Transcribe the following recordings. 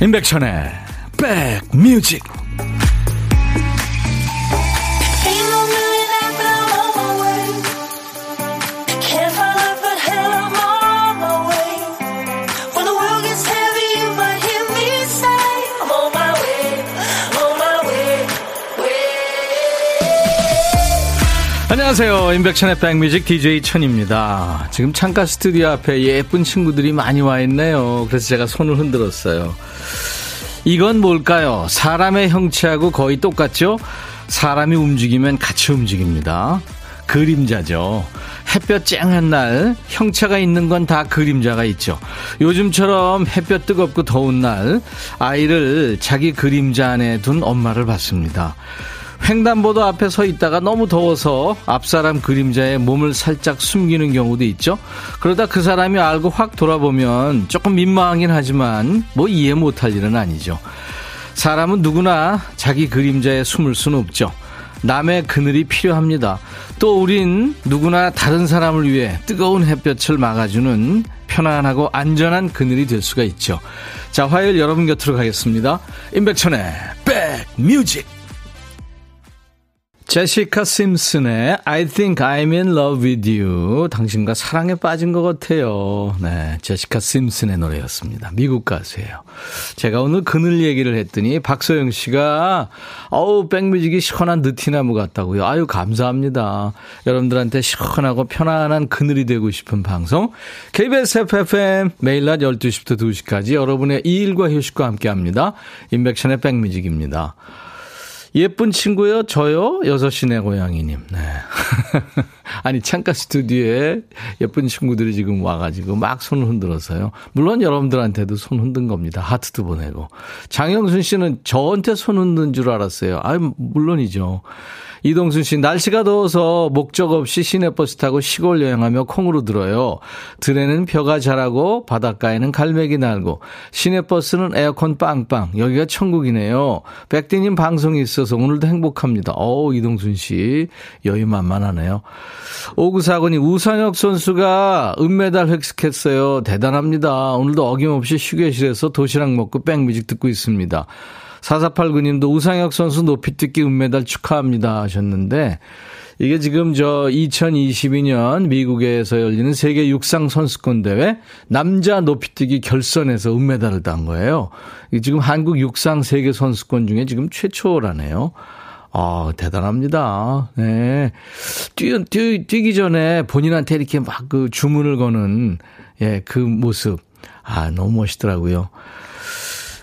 임백천의 백뮤직. 안녕하세요. 임백천의 백뮤직 DJ 천입니다. 지금 창가 스튜디오 앞에 예쁜 친구들이 많이 와 있네요. 그래서 제가 손을 흔들었어요. 이건 뭘까요? 사람의 형체하고 거의 똑같죠? 사람이 움직이면 같이 움직입니다. 그림자죠. 햇볕 쨍한 날 형체가 있는 건 다 그림자가 있죠. 요즘처럼 햇볕 뜨겁고 더운 날 아이를 자기 그림자 안에 둔 엄마를 봤습니다. 횡단보도 앞에 서 있다가 너무 더워서 앞사람 그림자에 몸을 살짝 숨기는 경우도 있죠. 그러다 그 사람이 알고 확 돌아보면 조금 민망하긴 하지만 뭐 이해 못할 일은 아니죠. 사람은 누구나 자기 그림자에 숨을 수는 없죠. 남의 그늘이 필요합니다. 또 우린 누구나 다른 사람을 위해 뜨거운 햇볕을 막아주는 편안하고 안전한 그늘이 될 수가 있죠. 자, 화요일 여러분 곁으로 가겠습니다. 임백천의 백뮤직. 제시카 심슨의 I think I'm in love with you. 당신과 사랑에 빠진 것 같아요. 네, 제시카 심슨의 노래였습니다. 미국 가수예요. 제가 오늘 그늘 얘기를 했더니 박소영 씨가 백뮤직이 시원한 느티나무 같다고요. 아유, 감사합니다. 여러분들한테 시원하고 편안한 그늘이 되고 싶은 방송 KBS FM 매일 낮 12시부터 2시까지 여러분의 이 일과 휴식과 함께합니다. 인백션의 백뮤직입니다. 예쁜 친구요, 저요, 6시내 고양이님. 네. 아니, 창가 스튜디오에 예쁜 친구들이 지금 와가지고 막 손을 흔들어서요. 물론 여러분들한테도 손 흔든 겁니다. 하트도 보내고. 장영순 씨는 저한테 손 흔든 줄 알았어요. 아, 물론이죠. 이동순 씨, 날씨가 더워서 목적 없이 시내버스 타고 시골 여행하며 콩으로 들어요. 들에는 벼가 자라고 바닷가에는 갈매기 날고 시내버스는 에어컨 빵빵. 여기가 천국이네요. 백디님 방송이 있어서 오늘도 행복합니다. 이동순 씨 여유 만만하네요. 5949님, 우상혁 선수가 은메달 획득했어요. 대단합니다. 오늘도 어김없이 휴게실에서 도시락 먹고 백뮤직 듣고 있습니다. 4489님도 우상혁 선수 높이뛰기 은메달 축하합니다 하셨는데, 이게 지금 2022년 미국에서 열리는 세계 육상 선수권 대회 남자 높이뛰기 결선에서 은메달을 딴 거예요. 이게 지금 한국 육상 세계 선수권 중에 지금 최초라네요. 대단합니다. 네. 뛰기 전에 본인한테 이렇게 막 그 주문을 거는, 예, 그 모습. 너무 멋있더라고요.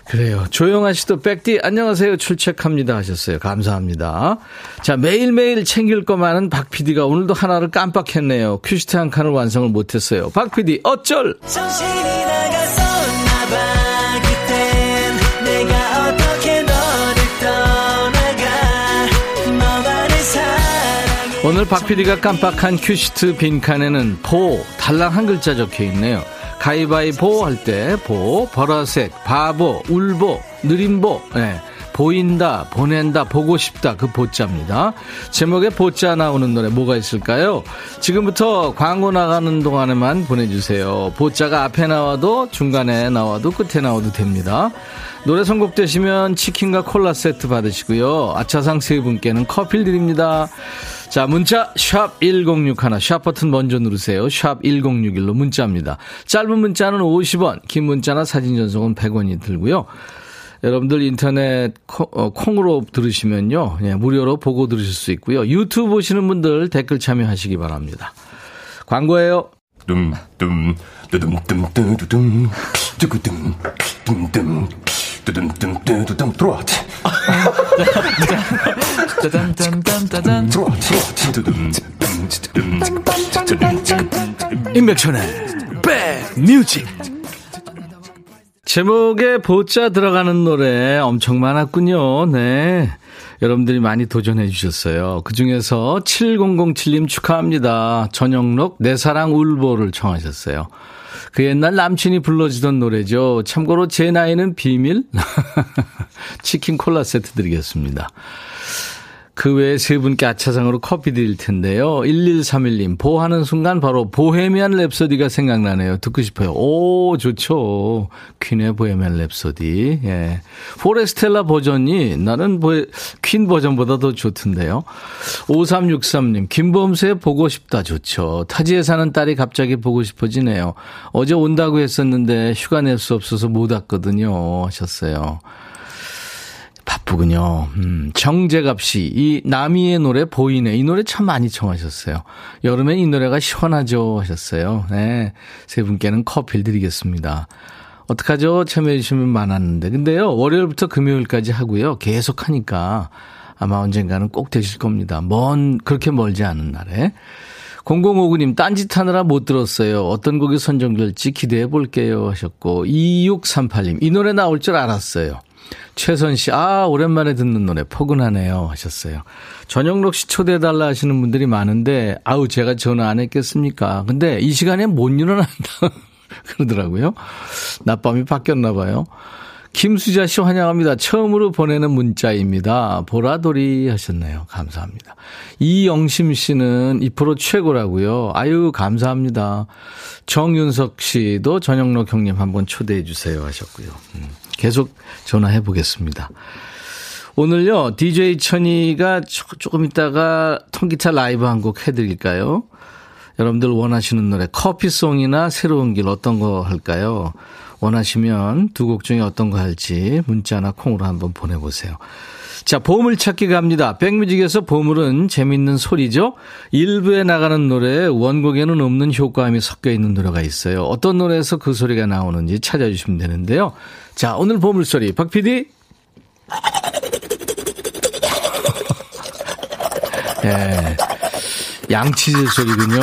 그래요. 조영아 씨도 백디 안녕하세요. 출첵합니다 하셨어요. 감사합니다. 자, 매일매일 챙길 거 많은 박 PD가 오늘도 하나를 깜빡했네요. 큐시트 한 칸을 완성을 못했어요. 박 PD 어쩔. 정신이 나갔었나 봐. 그땐 내가 어떻게 너를 떠나가 너만을 사랑해. 오늘 박 PD가 깜빡한 큐시트 빈칸에는 보 달랑 한 글자 적혀있네요. 가위바위보 할 때 보, 보라색, 바보, 울보, 느림보, 네, 보인다, 보낸다, 보고 싶다, 그 보자입니다. 제목에 보자 나오는 노래 뭐가 있을까요? 지금부터 광고 나가는 동안에만 보내주세요. 보자가 앞에 나와도 중간에 나와도 끝에 나와도 됩니다. 노래 선곡되시면 치킨과 콜라 세트 받으시고요. 아차상 세 분께는 커피를 드립니다. 자, 문자 샵 1061, 샵 버튼 먼저 누르세요. 샵 1061로 문자입니다. 짧은 문자는 50원, 긴 문자나 사진 전송은 100원이 들고요. 여러분들 인터넷 콩으로 들으시면요, 예, 무료로 보고 들으실 수 있고요. 유튜브 보시는 분들 댓글 참여하시기 바랍니다. 광고예요. 들어와. 임백천의 백뮤직. 제목에 보자 들어가는 노래 엄청 많았군요. 네, 여러분들이 많이 도전해 주셨어요. 그중에서 7007님 축하합니다. 전영록 내 사랑 울보를 청하셨어요. 그 옛날 남친이 불러주던 노래죠. 참고로 제 나이는 비밀. 치킨 콜라 세트 드리겠습니다. 그 외에 세 분께 아차상으로 커피 드릴 텐데요. 1131님, 보하는 순간 바로 보헤미안 랩소디가 생각나네요. 듣고 싶어요. 오, 좋죠. 퀸의 보헤미안 랩소디. 예. 포레스텔라 버전이 나는 퀸 버전보다 더 좋던데요. 5363님, 김범수의 보고 싶다 좋죠. 타지에 사는 딸이 갑자기 보고 싶어지네요. 어제 온다고 했었는데 휴가 낼 수 없어서 못 왔거든요. 하셨어요. 바쁘군요. 정재갑 씨, 이 남이의 노래 보이네. 이 노래 참 많이 청하셨어요. 여름엔 이 노래가 시원하죠 하셨어요. 네, 세 분께는 커피를 드리겠습니다. 어떡하죠? 참여해 주시면 많았는데. 근데요, 월요일부터 금요일까지 하고요. 계속 하니까 아마 언젠가는 꼭 되실 겁니다. 그렇게 멀지 않은 날에. 0059님, 딴짓하느라 못 들었어요. 어떤 곡이 선정될지 기대해 볼게요 하셨고, 2638님, 이 노래 나올 줄 알았어요. 최선 씨, 아, 오랜만에 듣는 노래 포근하네요 하셨어요. 전영록 씨 초대해달라 하시는 분들이 많은데, 아우, 제가 전화 안 했겠습니까? 근데 이 시간에 못 일어난다 그러더라고요. 낮밤이 바뀌었나 봐요. 김수자 씨 환영합니다. 처음으로 보내는 문자입니다. 보라돌이 하셨네요. 감사합니다. 이영심 씨는 2% 최고라고요. 아유, 감사합니다. 정윤석 씨도 전영록 형님 한번 초대해 주세요 하셨고요. 계속 전화해 보겠습니다. 오늘요, DJ 천이가 조금 있다가 통기타 라이브 한 곡 해드릴까요? 여러분들 원하시는 노래, 커피송이나 새로운 길 어떤 거 할까요? 원하시면 두 곡 중에 어떤 거 할지 문자나 콩으로 한번 보내보세요. 자, 보물찾기 갑니다. 백뮤직에서 보물은 재밌는 소리죠. 일부에 나가는 노래에 원곡에는 없는 효과음이 섞여 있는 노래가 있어요. 어떤 노래에서 그 소리가 나오는지 찾아주시면 되는데요. 자, 오늘 보물소리 박 PD. 네, 양치질 소리군요.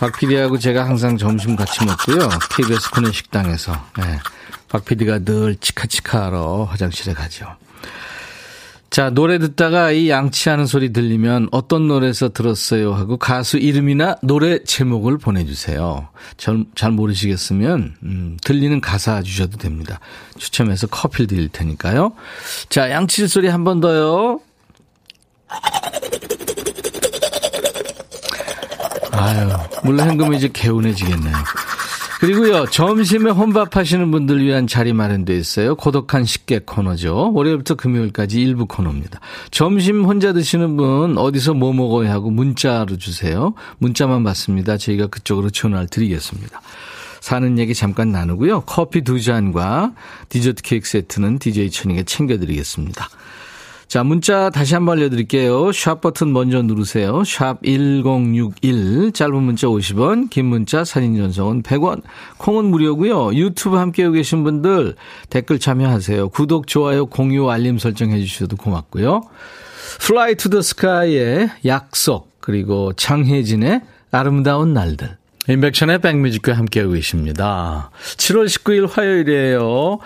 박 PD하고 제가 항상 점심 같이 먹고요. KBS 군의 식당에서. 네, 박 PD가 늘 치카치카하러 화장실에 가죠. 자, 노래 듣다가 이 양치하는 소리 들리면 어떤 노래에서 들었어요 하고 가수 이름이나 노래 제목을 보내주세요. 잘 모르시겠으면 들리는 가사 주셔도 됩니다. 추첨해서 커피를 드릴 테니까요. 자, 양치질 소리 한 번 더요. 아유, 물론 현금이 이제 개운해지겠네요. 그리고요, 점심에 혼밥하시는 분들 위한 자리 마련되어 있어요. 고독한 식객 코너죠. 월요일부터 금요일까지 일부 코너입니다. 점심 혼자 드시는 분 어디서 뭐 먹어야 하고 문자로 주세요. 문자만 받습니다. 저희가 그쪽으로 전화를 드리겠습니다. 사는 얘기 잠깐 나누고요. 커피 2잔과 디저트 케이크 세트는 DJ 천이가 챙겨드리겠습니다. 자, 문자 다시 한번 알려드릴게요. 샵 버튼 먼저 누르세요. 샵 1061, 짧은 문자 50원, 긴 문자 사진 전송은 100원, 콩은 무료고요. 유튜브 함께하고 계신 분들 댓글 참여하세요. 구독, 좋아요, 공유, 알림 설정해 주셔도 고맙고요. Fly to the Sky의 약속, 그리고 장혜진의 아름다운 날들. 인백션의 백뮤직과 함께하고 계십니다. 7월 19일 화요일이에요.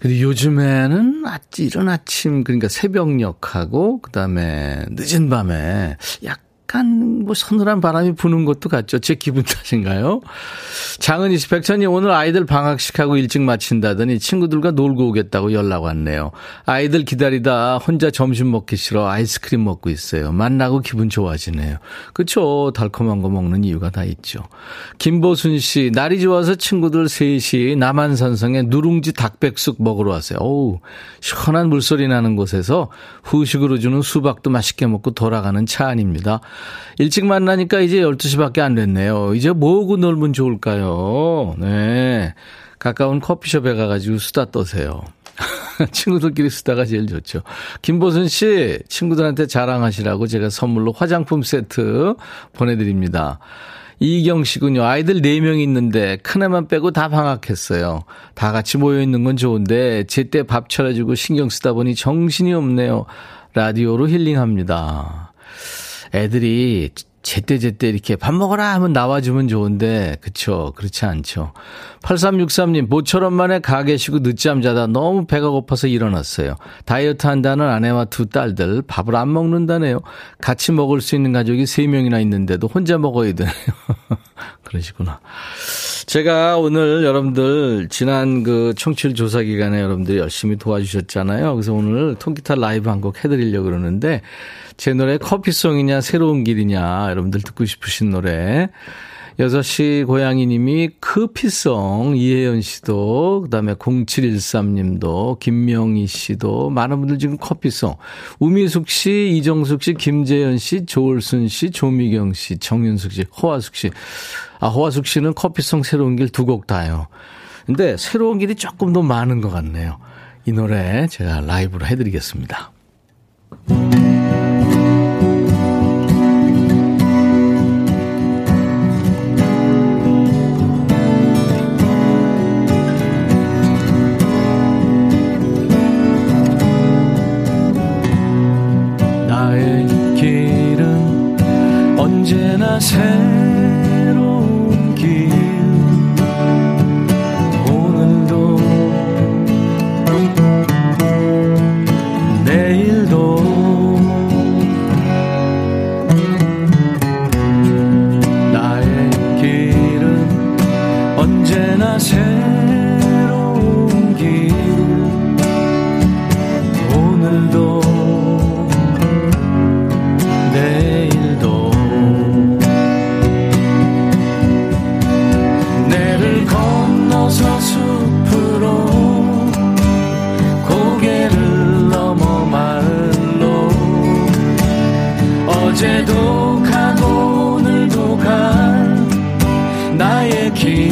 근데 요즘에는 이른 아침, 그러니까 새벽녘하고, 그 다음에 늦은 밤에 약간 서늘한 바람이 부는 것도 같죠. 제 기분 탓인가요? 장은희 씨, 백천이 오늘 아이들 방학식하고 일찍 마친다더니 친구들과 놀고 오겠다고 연락 왔네요. 아이들 기다리다 혼자 점심 먹기 싫어 아이스크림 먹고 있어요. 만나고 기분 좋아지네요. 그렇죠. 달콤한 거 먹는 이유가 다 있죠. 김보순 씨, 날이 좋아서 친구들 셋이 남한산성에 누룽지 닭백숙 먹으러 왔어요. 어우, 시원한 물소리 나는 곳에서 후식으로 주는 수박도 맛있게 먹고 돌아가는 차 안입니다. 일찍 만나니까 이제 12시밖에 안 됐네요. 이제 뭐하고 놀면 좋을까요? 네, 가까운 커피숍에 가가지고 수다 떠세요. 친구들끼리 수다가 제일 좋죠. 김보순 씨, 친구들한테 자랑하시라고 제가 선물로 화장품 세트 보내드립니다. 이경씨군요. 아이들 4명이 있는데 큰애만 빼고 다 방학했어요. 다 같이 모여있는 건 좋은데 제때 밥 차려주고 신경 쓰다 보니 정신이 없네요. 라디오로 힐링합니다. 애들이 제때 이렇게 밥 먹어라 하면 나와주면 좋은데, 그쵸, 그렇지 않죠. 8363님, 모처럼만에 가 계시고 늦잠 자다 너무 배가 고파서 일어났어요. 다이어트 한다는 아내와 두 딸들 밥을 안 먹는다네요. 같이 먹을 수 있는 가족이 3명이나 있는데도 혼자 먹어야 되네요. 그러시구나. 제가 오늘 여러분들 지난 그 청취율 조사 기간에 여러분들이 열심히 도와주셨잖아요. 그래서 오늘 통기타 라이브 한 곡 해드리려고 그러는데 제 노래 커피송이냐 새로운 길이냐 여러분들 듣고 싶으신 노래 6시 고양이님이 커피송, 이혜연 씨도, 그 다음에 0713님도, 김명희 씨도, 많은 분들 지금 커피송. 우미숙 씨, 이정숙 씨, 김재현 씨, 조울순 씨, 조미경 씨, 정윤숙 씨, 허화숙 씨. 아, 허화숙 씨는 커피송 새로운 길 두 곡 다요. 근데 새로운 길이 조금 더 많은 것 같네요. 이 노래 제가 라이브로 해드리겠습니다. 언제나 새로운 길 오늘도 내일도 나의 길은 언제나 새로운 길 오늘도 어제도 가고 오늘도 간 나의 길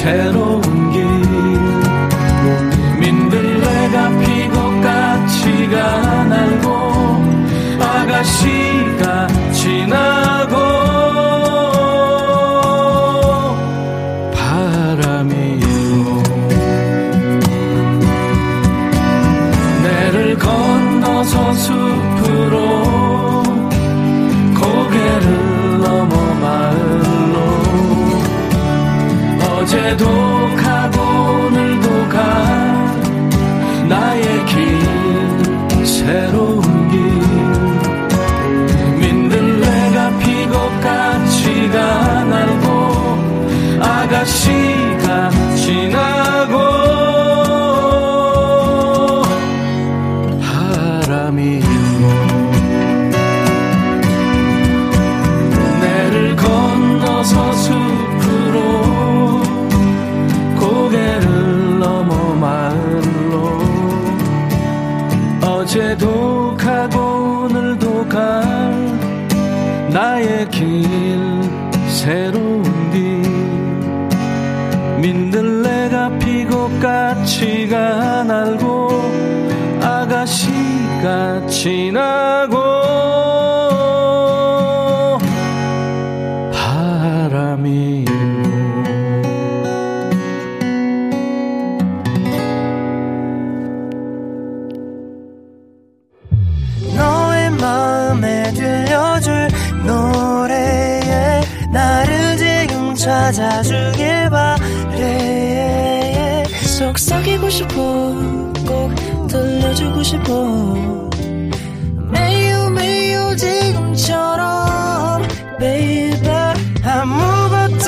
새로운 길 민들레가 피고 깍지가 날고 아가씨가 지나고 바람이 어제도 가고 오늘도 갈 나의 길 새로운 길 민들레가 피고 까치가 날고 아가씨가 지나고 바람이 찾아주길 바래 속삭이고 싶어 꼭 들려주고 싶어 매우 매우 지금처럼 baby 아무것도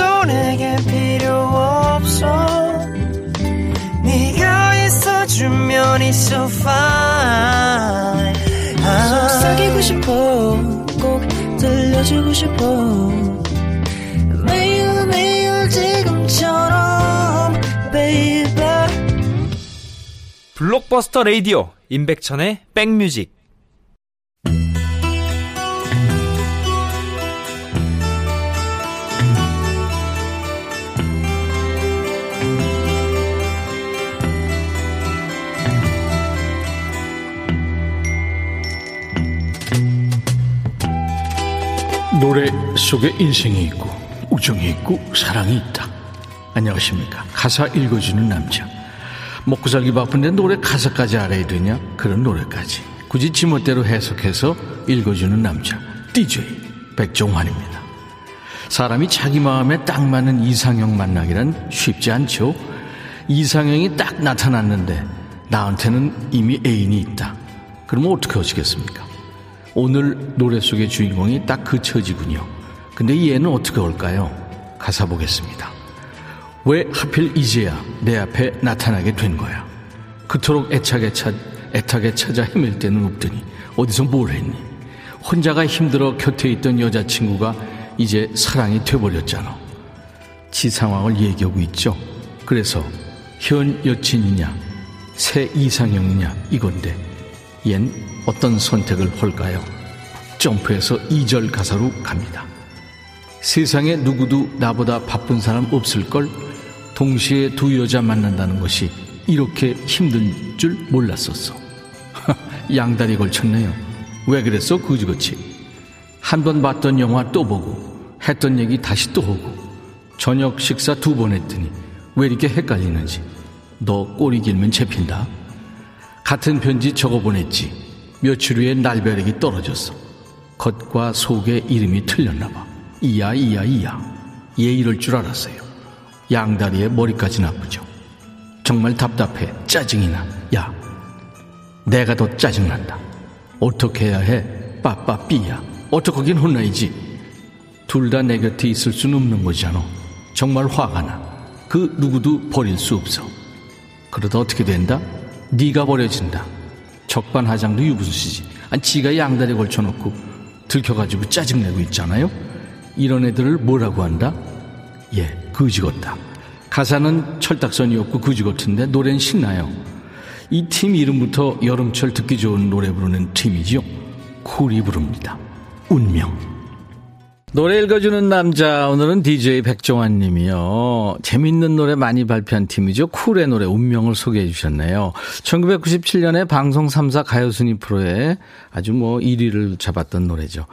money so fine. 속삭이고 싶어 꼭 들려주고 싶어 매일매일 지금처럼 baby. 블록버스터 라디오 임백천의 백뮤직. 노래 속에 인생이 있고 우정이 있고 사랑이 있다. 안녕하십니까. 가사 읽어주는 남자. 먹고 살기 바쁜데 노래 가사까지 알아야 되냐? 그런 노래까지 굳이 지멋대로 해석해서 읽어주는 남자 DJ 백종환입니다. 사람이 자기 마음에 딱 맞는 이상형 만나기란 쉽지 않죠. 이상형이 딱 나타났는데 나한테는 이미 애인이 있다. 그러면 어떻게 하시겠습니까? 오늘 노래 속의 주인공이 딱 그 처지군요. 근데 이 애는 어떻게 올까요? 가사 보겠습니다. 왜 하필 이제야 내 앞에 나타나게 된 거야? 그토록 애타게 찾아 헤맬 때는 없더니 어디서 뭘 했니? 혼자가 힘들어 곁에 있던 여자친구가 이제 사랑이 돼버렸잖아. 지 상황을 얘기하고 있죠. 그래서 현 여친이냐 새 이상형이냐 이건데 얜 어떤 선택을 할까요? 점프해서 2절 가사로 갑니다. 세상에 누구도 나보다 바쁜 사람 없을걸. 동시에 두 여자 만난다는 것이 이렇게 힘든 줄 몰랐었어. 양다리 걸쳤네요. 왜 그랬어 그지같이. 한 번 봤던 영화 또 보고 했던 얘기 다시 또 하고 저녁 식사 2번 했더니 왜 이렇게 헷갈리는지. 너 꼬리 길면 잡힌다. 같은 편지 적어보냈지. 며칠 후에 날벼락이 떨어졌어. 겉과 속의 이름이 틀렸나봐. 이야. 얘 이럴 줄 알았어요. 양다리에 머리까지 나쁘죠. 정말 답답해. 짜증이 나. 야, 내가 더 짜증난다. 어떻게 해야 해? 빠빠삐야. 어떡하긴 혼나야지. 둘 다 내 곁에 있을 순 없는 거잖아. 정말 화가 나. 그 누구도 버릴 수 없어. 그러다 어떻게 된다? 네가 버려진다. 적반하장도 유분수지. 아니, 지가 양다리 걸쳐놓고 들켜가지고 짜증내고 있잖아요. 이런 애들을 뭐라고 한다? 예, 그지같다. 가사는 철딱선이었고 그지같은데 노래는 신나요. 이 팀 이름부터 여름철 듣기 좋은 노래 부르는 팀이죠. 쿨이 부릅니다. 운명. 노래 읽어주는 남자. 오늘은 DJ 백종환 님이요. 재밌는 노래 많이 발표한 팀이죠. 쿨의 노래 운명을 소개해 주셨네요. 1997년에 방송 3사 가요순위 프로에 아주 1위를 잡았던 노래죠.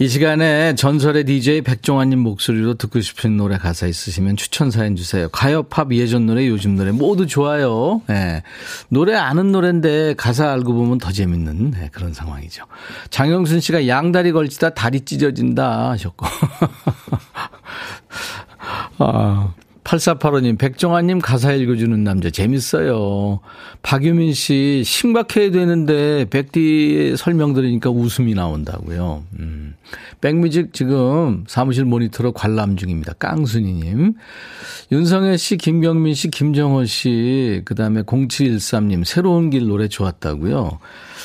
이 시간에 전설의 DJ 백종환님 목소리로 듣고 싶은 노래 가사 있으시면 추천 사연 주세요. 가요, 팝, 예전 노래, 요즘 노래 모두 좋아요. 네. 노래 아는 노래인데 가사 알고 보면 더 재밌는 그런 상황이죠. 장영순 씨가 양다리 걸치다 다리 찢어진다 하셨고. 8485님, 백종환님 가사 읽어주는 남자 재밌어요. 박유민 씨, 심각해야 되는데 백디 설명 들으니까 웃음이 나온다고요. 백뮤직 지금 사무실 모니터로 관람 중입니다. 깡순이님, 윤성애 씨, 김경민 씨, 김정호 씨, 그다음에 0713님 새로운 길 노래 좋았다고요.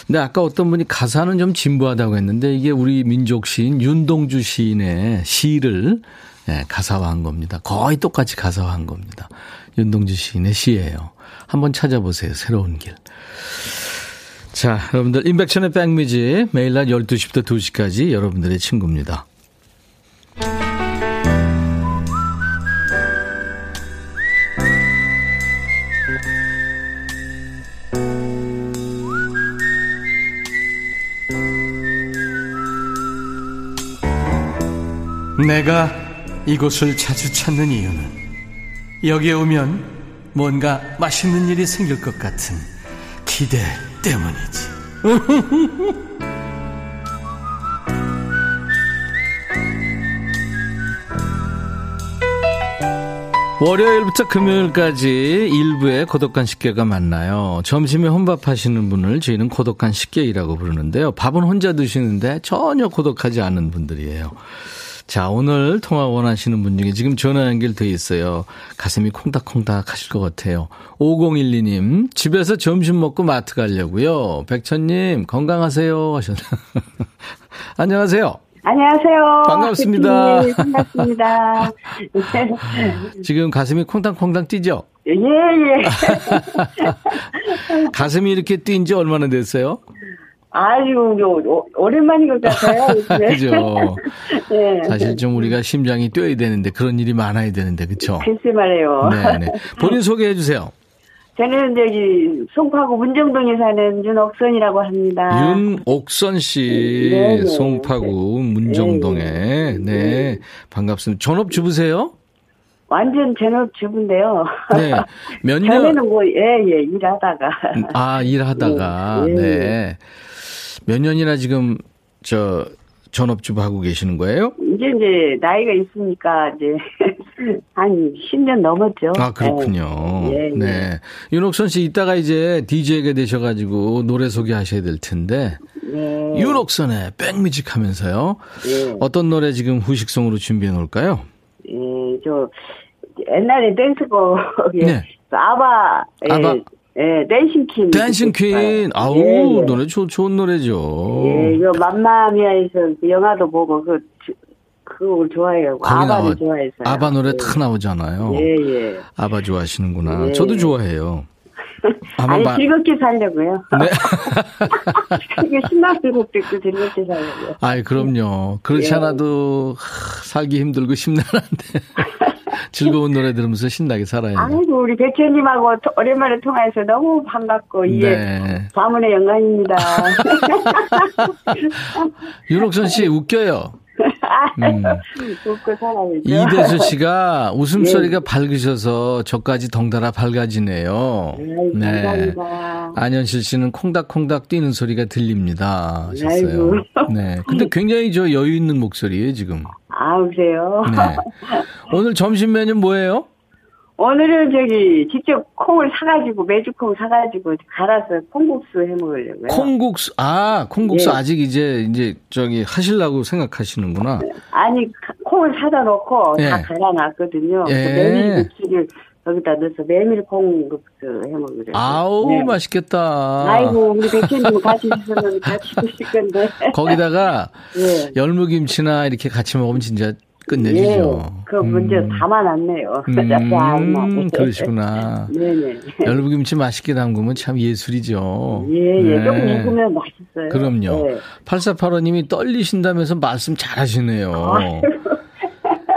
근데 아까 어떤 분이 가사는 좀 진부하다고 했는데 이게 우리 민족 시인 윤동주 시인의 시를 네, 가사화한 겁니다. 거의 똑같이 가사화한 겁니다. 윤동주 시인의 시예요. 한번 찾아보세요. 새로운 길. 자, 여러분들 임백천의 백뮤직 매일 낮 12시부터 2시까지 여러분들의 친구입니다. 내가 이곳을 자주 찾는 이유는 여기에 오면 뭔가 맛있는 일이 생길 것 같은 기대 때문이지. 월요일부터 금요일까지 일부에 고독한 식객과 만나요. 점심에 혼밥하시는 분을 저희는 고독한 식객이라고 부르는데요. 밥은 혼자 드시는데 전혀 고독하지 않은 분들이에요. 자, 오늘 통화 원하시는 분 중에 지금 전화 연결돼 있어요. 가슴이 콩닥콩닥 하실 것 같아요. 5012님, 집에서 점심 먹고 마트 가려고요. 백천님, 건강하세요. 하셨나? 안녕하세요. 안녕하세요. 반갑습니다. 네, 반갑습니다. 지금 가슴이 콩닥콩닥 뛰죠? 예, 예. 가슴이 이렇게 뛴 지 얼마나 됐어요? 아유, 오랜만인 것 같아요. 그죠. 네. 사실 좀 우리가 심장이 뛰어야 되는데 그런 일이 많아야 되는데, 그렇죠? 글쎄 말이에요. 네. 본인 소개해 주세요. 저는 저기 송파구 문정동에 사는 윤옥선이라고 합니다. 윤옥선 씨, 네. 송파구 문정동에. 네. 네, 반갑습니다. 전업주부세요? 완전 전업주부인데요. 네, 몇 년? 전에는 뭐 일하다가. 아, 일하다가. 네. 네. 몇 년이나 지금 저 전업주부 하고 계시는 거예요? 이제 나이가 있으니까 이제 한 10년 넘었죠. 아, 그렇군요. 네. 네. 윤옥선 씨 이따가 이제 DJ가 되셔가지고 노래 소개하셔야 될 텐데. 네. 윤옥선의 백뮤직 하면서요. 네. 어떤 노래 지금 후식송으로 준비해 놓을까요? 예, 저 옛날에 댄스곡에 네. 아바. 아바. 예, 댄싱 퀸. 댄싱 퀸. 아우, 예, 예. 노래 좋은 노래죠. 예, 이거 맘마미아에서 그 영화도 보고 그걸 좋아해요. 아바를 좋아했어요. 아바 노래 다 예. 나오잖아요. 예, 예. 아바 좋아하시는구나. 예. 저도 좋아해요. 아니, 즐겁게 살려고요. 네. 이게 신나는 곡도 있고 즐겁게 살려고요. 아이, 그럼요. 그렇지 예. 않아도 살기 힘들고 심란한데 즐거운 노래 들으면서 신나게 살아요. 아이고, 우리 백현님하고 오랜만에 통화해서 너무 반갑고 네. 이게 가문의 영광입니다. 윤옥선 씨 웃겨요. 웃고 살아야죠. 이대수 씨가 웃음소리가 예. 밝으셔서 저까지 덩달아 밝아지네요. 아이고, 네. 감사합니다. 안현실 씨는 콩닥콩닥 뛰는 소리가 들립니다. 하셨어요. 아이고. 네. 근데 굉장히 저 여유 있는 목소리예요, 지금. 아, 그래요? 네. 오늘 점심 메뉴 뭐예요? 오늘은 저기 직접 콩을 사가지고 메주콩 사가지고 갈아서 콩국수 해 먹으려고요. 콩국수, 아, 콩국수 예. 아직 이제 저기 하시려고 생각하시는구나. 아니, 콩을 사다 놓고 예. 다 갈아놨거든요. 예. 메밀국수를 거기다 넣어서 메밀콩국수 해 먹으려고요. 아우, 네. 맛있겠다. 아이고, 우리 백현님 같이 있으면 같이 드실 건데. 거기다가 예. 열무김치나 이렇게 같이 먹으면 진짜. 끝내주죠. 예, 그 문제 담아놨네요. 그러시구나. 네네. 열무김치 맛있게 담그면 참 예술이죠. 예예. 네. 조금 익으면 맛있어요. 그럼요. 네. 8485님이 떨리신다면서 말씀 잘하시네요.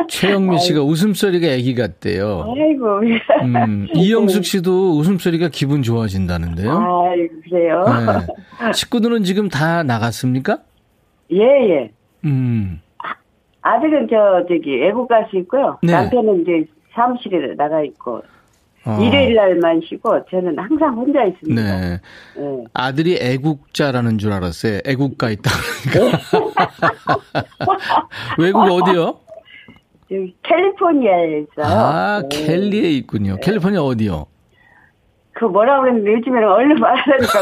최영미 씨가 웃음소리가 애기 같대요. 아이고. 이영숙 씨도 웃음소리가 기분 좋아진다는데요. 아, 그래요? 네. 식구들은 지금 다 나갔습니까? 예예. 아들은 저기 외국 갈 수 있고요. 네. 남편은 이제 사무실에 나가 있고 일요일 날만 쉬고 저는 항상 혼자 있습니다. 네. 네. 아들이 애국자라는 줄 알았어요. 애국 가 있다 그러니까. 외국 어디요? 여기 캘리포니아에 있어요. 아, 네. 캘리에 있군요. 캘리포니아 어디요? 그 뭐라고 그랬는데 요즘에는 얼른 말하니까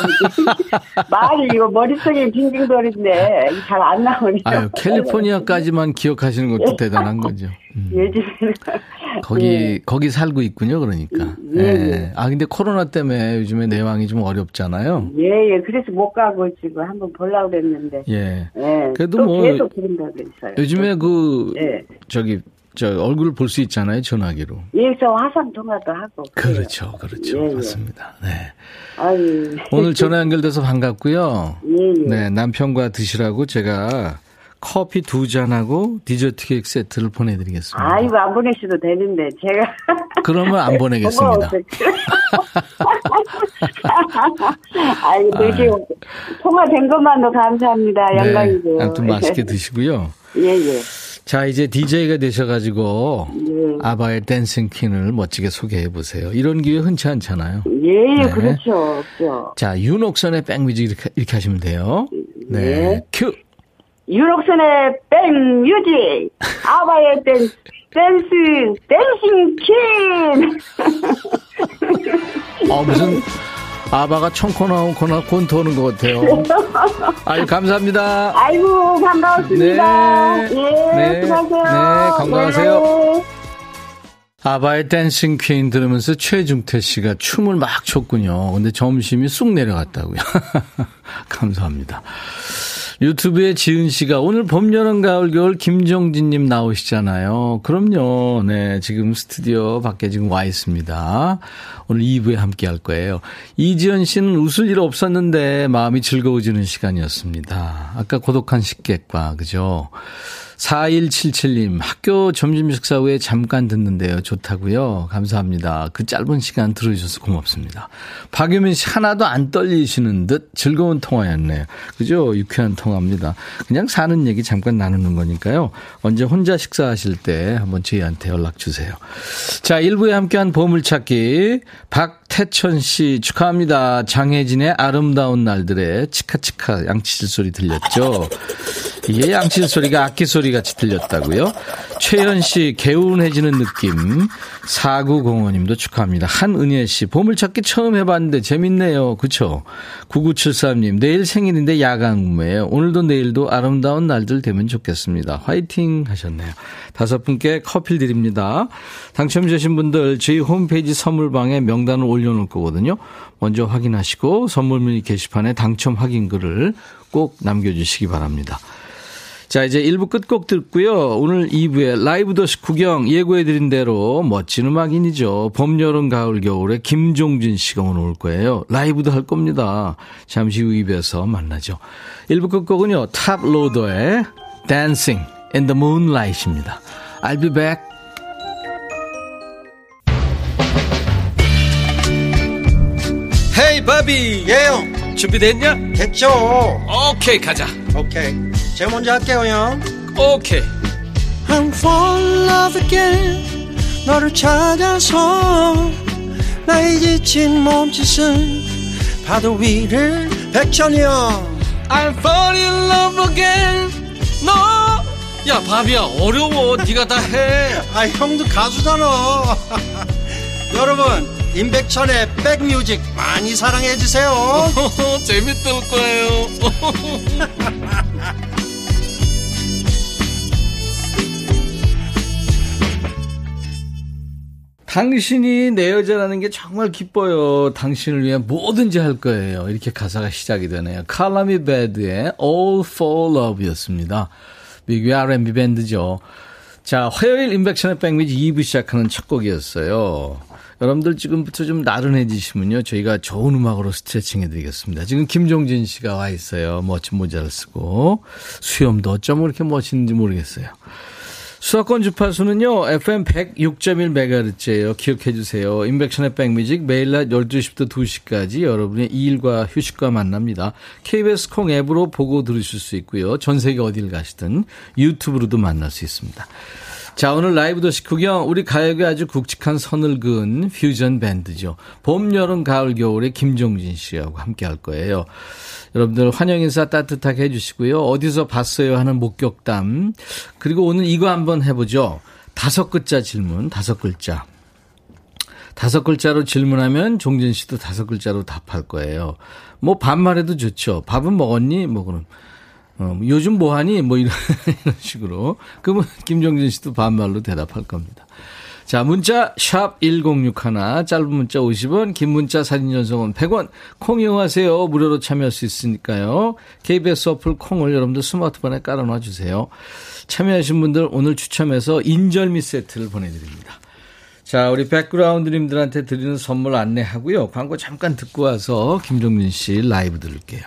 말이 이거 머릿속에 빙빙 돌인데 잘 안 나오네요. 아유, 캘리포니아까지만 기억하시는 것도 대단한 거죠. 요즘에는 거기 살고 있군요, 그러니까. 예. 예. 아, 근데 코로나 때문에 요즘에 내왕이 좀 어렵잖아요. 예, 예. 그래서 못 가고 지금 한번 보려고 그랬는데. 예. 예. 그래도 또 뭐 계속 그런다고 했어요. 요즘에 그 예. 저기. 저 얼굴을 볼 수 있잖아요, 전화기로. 예, 저 화상 통화도 하고. 그렇죠, 그렇죠, 예, 예. 맞습니다. 네. 아유. 오늘 전화 연결돼서 반갑고요. 예, 예. 네, 남편과 드시라고 제가 커피 2잔하고 디저트 케이크 세트를 보내드리겠습니다. 아, 이거 안 보내셔도 되는데 제가. 그러면 안 보내겠습니다. 아유, 되게 통화된 것만도 감사합니다. 영광이고요. 네, 아무튼 맛있게 드시고요. 예, 예. 자, 이제 DJ가 되셔가지고 예. 아바의 댄싱 퀸을 멋지게 소개해보세요. 이런 기회 흔치 않잖아요. 예, 네. 그렇죠. 그렇죠. 자, 윤옥선의 백뮤직 이렇게 하시면 돼요. 네, 예. 큐! 윤옥선의 백뮤직! 아바의 댄싱 퀸! 무슨 아바가 청코 나온 코나콘 도는 것 같아요. 아유, 감사합니다. 아이고, 반가웠습니다. 네. 예, 네. 수고하세요. 네, 건강하세요. 네. 아바의 댄싱 퀸 들으면서 최중태 씨가 춤을 막 췄군요. 근데 점심이 쑥 내려갔다고요. 감사합니다. 유튜브에 지은 씨가 오늘 봄, 여름, 가을, 겨울 김정진님 나오시잖아요. 그럼요. 네, 지금 스튜디오 밖에 지금 와 있습니다. 오늘 2부에 함께 할 거예요. 이지연 씨는 웃을 일 없었는데 마음이 즐거워지는 시간이었습니다. 아까 고독한 식객과 그죠? 4177님 학교 점심 식사 후에 잠깐 듣는데요. 좋다고요. 감사합니다. 그 짧은 시간 들어주셔서 고맙습니다. 박유민 씨 하나도 안 떨리시는 듯 즐거운 통화였네요. 그죠? 유쾌한 통화입니다. 그냥 사는 얘기 잠깐 나누는 거니까요. 언제 혼자 식사하실 때 한번 저희한테 연락 주세요. 자, 1부에 함께한 보물찾기 박태천 씨 축하합니다. 장혜진의 아름다운 날들의 치카치카 양치질 소리 들렸죠? 이게 양치질 소리가 악기 소리 같이 들렸다고요. 최현 씨 개운해지는 느낌. 4905님도 축하합니다. 한은혜 씨 보물찾기 처음 해봤는데 재밌네요. 그렇죠? 9973님 내일 생일인데 야간 근무예요. 오늘도 내일도 아름다운 날들 되면 좋겠습니다. 화이팅 하셨네요. 5분께 커피 드립니다. 당첨되신 분들 저희 홈페이지 선물방에 명단을 올려놓을 거거든요. 먼저 확인하시고 선물 문의 게시판에 당첨 확인 글을 꼭 남겨주시기 바랍니다. 자, 이제 1부 끝곡 듣고요. 오늘 2부에 라이브 도시 구경 예고해드린 대로 멋진 음악인이죠. 봄, 여름, 가을, 겨울에 김종진 씨가 오늘 올 거예요. 라이브도 할 겁니다. 잠시 후 2부에서 만나죠. 1부 끝곡은요. 탑 로더의 Dancing in the Moonlight입니다. I'll be back. Hey, 바비. 예영. Yeah. 준비됐냐? 됐죠. 오케이, 가자. 오케이. 제가 먼저 할게요, 형. 오케이. I'm for love again. 너를 찾아서 나의 지친 몸짓은 파도 위를 백천이 형. I'm for in love again. 너. No. 야, 바비야, 어려워. 네가 다 해. 아, 형도 가수잖아. 여러분. 임백천의 백뮤직 많이 사랑해 주세요. 재밌을 거예요. 당신이 내 여자라는 게 정말 기뻐요. 당신을 위해 뭐든지 할 거예요. 이렇게 가사가 시작이 되네요. 칼라미 베드의 All for Love였습니다. 미국의 R&B 밴드죠. 자, 화요일 임백천의 백뮤직 2부 시작하는 첫 곡이었어요. 여러분들 지금부터 좀 나른해지시면요. 저희가 좋은 음악으로 스트레칭 해드리겠습니다. 지금 김종진 씨가 와 있어요. 멋진 모자를 쓰고. 수염도 어쩜 그렇게 멋있는지 모르겠어요. 수도권 주파수는요. FM 106.1MHz예요. 기억해 주세요. 인백션의 백뮤직 매일 낮 12시부터 2시까지 여러분의 일과 휴식과 만납니다. KBS 콩 앱으로 보고 들으실 수 있고요. 전 세계 어딜 가시든 유튜브로도 만날 수 있습니다. 자, 오늘 라이브 도시 구경 우리 가요계 아주 굵직한 선을 그은 퓨전 밴드죠. 봄, 여름, 가을, 겨울의 김종진 씨하고 함께 할 거예요. 여러분들 환영 인사 따뜻하게 해주시고요. 어디서 봤어요 하는 목격담. 그리고 오늘 이거 한번 해보죠. 5글자 질문, 5글자. 5글자로 질문하면 종진 씨도 5글자로 답할 거예요. 뭐 반말해도 좋죠. 밥은 먹었니? 뭐 그럼. 요즘 뭐하니? 뭐 이런 식으로. 그러면 김종진 씨도 반말로 대답할 겁니다. 자, 문자 샵 1061 짧은 문자 50원 긴 문자 사진 전송은 100원 콩 이용하세요. 무료로 참여할 수 있으니까요. KBS 어플 콩을 여러분들 스마트폰에 깔아놔 주세요. 참여하신 분들 오늘 추첨해서 인절미 세트를 보내드립니다. 자, 우리 백그라운드님들한테 드리는 선물 안내하고요. 광고 잠깐 듣고 와서 김종진 씨 라이브 들을게요.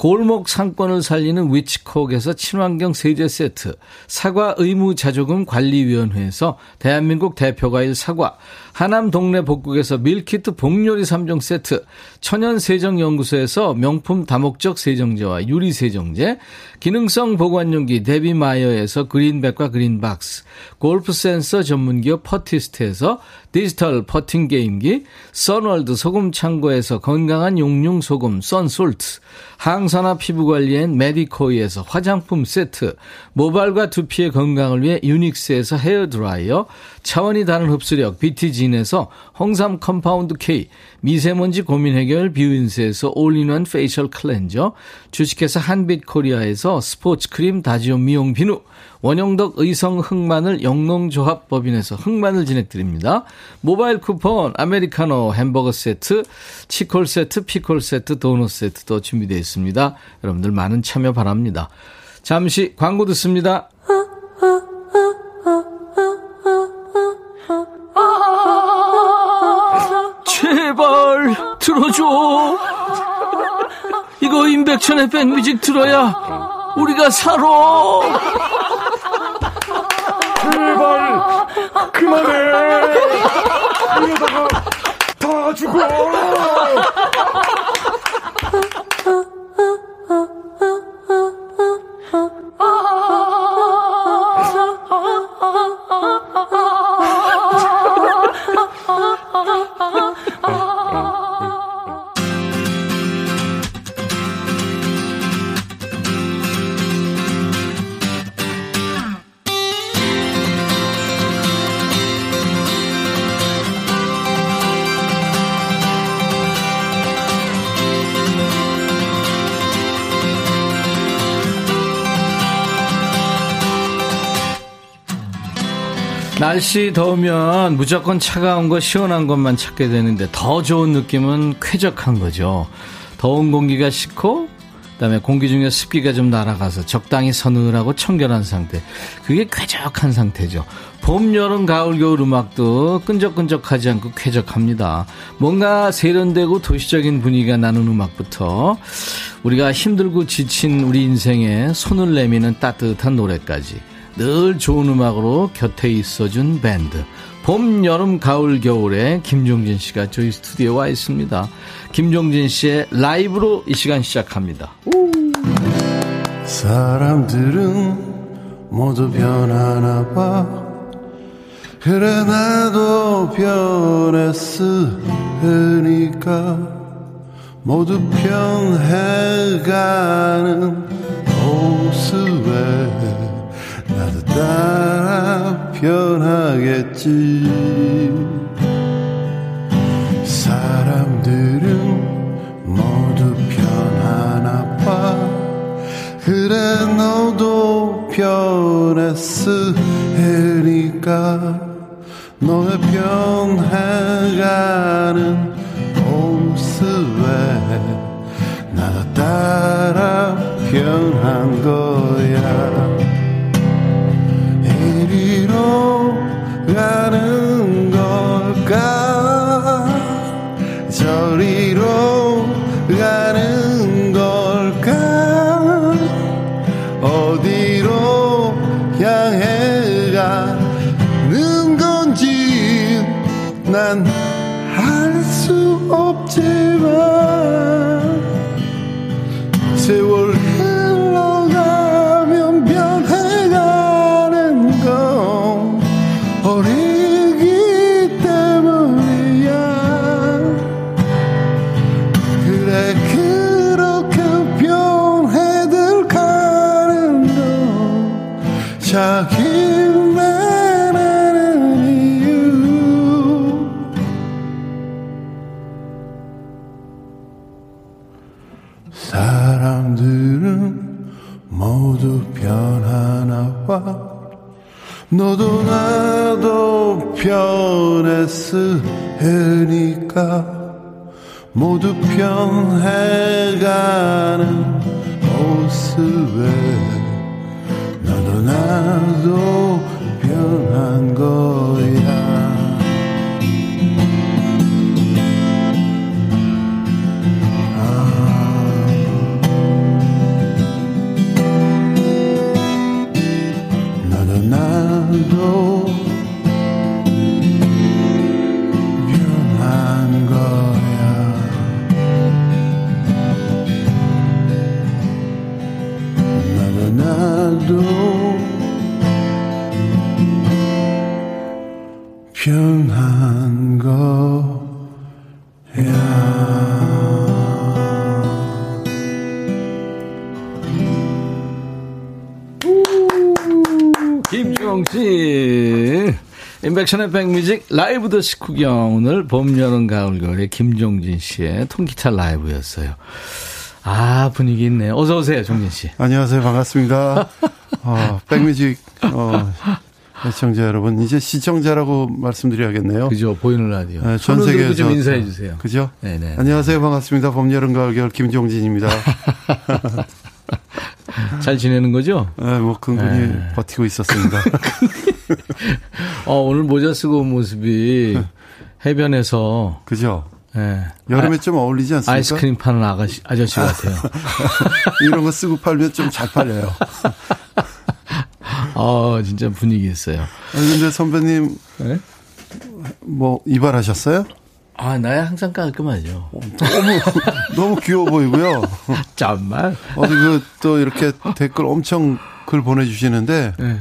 골목 상권을 살리는 위치콕에서 친환경 세제 세트, 사과 의무자조금 관리위원회에서 대한민국 대표과일 사과, 하남 동네 복국에서 밀키트 복요리 3종 세트, 천연세정연구소에서 명품 다목적 세정제와 유리세정제, 기능성 보관용기 데비마이어에서 그린백과 그린박스, 골프센서 전문기업 퍼티스트에서 디지털 퍼팅게임기, 선월드 소금창고에서 건강한 용융소금 선솔트, 항산화 피부관리엔 메디코이에서 화장품 세트, 모발과 두피의 건강을 위해 유닉스에서 헤어드라이어, 차원이 다른 흡수력 BTG 퀸에서 홍삼 컴파운드 K, 미세먼지 고민 해결 뷰인스에서 올인원 페이셜 클렌저, 주식회사 한빛코리아에서 스포츠 크림 다지오 미용 비누, 원영덕 의성 흑마늘 영농조합법인에서 흑마늘 진행드립니다. 모바일 쿠폰, 아메리카노, 햄버거 세트, 치콜 세트, 피콜 세트, 도넛 세트도 준비되어 있습니다. 여러분들 많은 참여 바랍니다. 잠시 광고 듣습니다. 제발 들어줘. 이거 임백천의 백뮤직 들어야 우리가 살아. 제발 그만해. 이러다가 다 죽어. 날씨 더우면 무조건 차가운 거 시원한 것만 찾게 되는데 더 좋은 느낌은 쾌적한 거죠. 더운 공기가 식고 그다음에 공기 중에 습기가 좀 날아가서 적당히 서늘하고 청결한 상태. 그게 쾌적한 상태죠. 봄, 여름, 가을, 겨울 음악도 끈적끈적하지 않고 쾌적합니다. 뭔가 세련되고 도시적인 분위기가 나는 음악부터 우리가 힘들고 지친 우리 인생에 손을 내미는 따뜻한 노래까지. 늘 좋은 음악으로 곁에 있어준 밴드 봄, 여름, 가을, 겨울에 김종진 씨가 저희 스튜디오에 와 있습니다. 김종진 씨의 라이브로 이 시간 시작합니다. 사람들은 모두 변하나 봐. 그래 나도 변했으니까 모두 변해가는 모습에 나도 따라 변하겠지. 사람들은 모두 변하나 봐. 그래 너도 변했으니까 너의 변해가는 모습에 나도 따라 변한 거야. 이리로 가는 걸까 저리로 가는 걸까 어디로 향해 가는 건지 난 알 수 없지만 세월 너도 나도 변했으니까 모두 변해가는 모습에 너도 나도 변한 거야. 변한 거야. 나도 나도 변한 거야. 김종진 인백션의 백뮤직 라이브 더시 구경. 오늘 봄, 여름, 가을, 겨울의 김종진 씨의 통기타 라이브였어요. 아, 분위기 있네요. 어서 오세요, 종진 씨. 안녕하세요, 반갑습니다. 백뮤직 시청자 여러분, 이제 시청자라고 말씀드려야겠네요. 그죠, 보이는 라디오. 네, 전 세계에서 좀 인사해 주세요. 그죠? 네네. 안녕하세요, 반갑습니다. 봄, 여름, 가을, 겨울 김종진입니다. 잘 지내는 거죠? 네, 뭐 근근히 버티고 있었습니다. 오늘 모자 쓰고 온 모습이 해변에서 그죠? 네. 여름에 좀 어울리지 않습니까? 아이스크림 파는 아저씨 같아요. 이런 거 쓰고 팔면 좀 잘 팔려요. 진짜 분위기 있어요. 근데 선배님, 네? 뭐 이발하셨어요? 아, 나야 항상 깔끔하죠. 너무 귀여워 보이고요. 정말. 또 이렇게 댓글 엄청 글 보내주시는데, 네.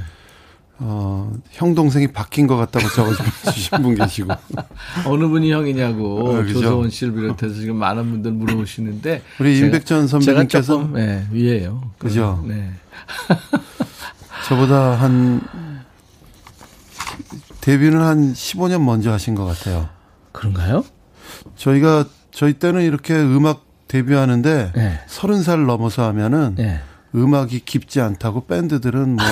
형 동생이 바뀐 것 같다고 적어주신 분 계시고. 어느 분이 형이냐고, 네, 그렇죠? 조서원 씨를 비롯해서 지금 많은 분들 물어보시는데. 우리 임백전 선배님께서. 제가 조금, 네, 위에요. 그죠. 네. 저보다 데뷔는 한 15년 먼저 하신 것 같아요. 그런가요? 저희 때는 이렇게 음악 데뷔하는데, 네. 30살 넘어서 하면은, 네. 음악이 깊지 않다고 밴드들은 뭐,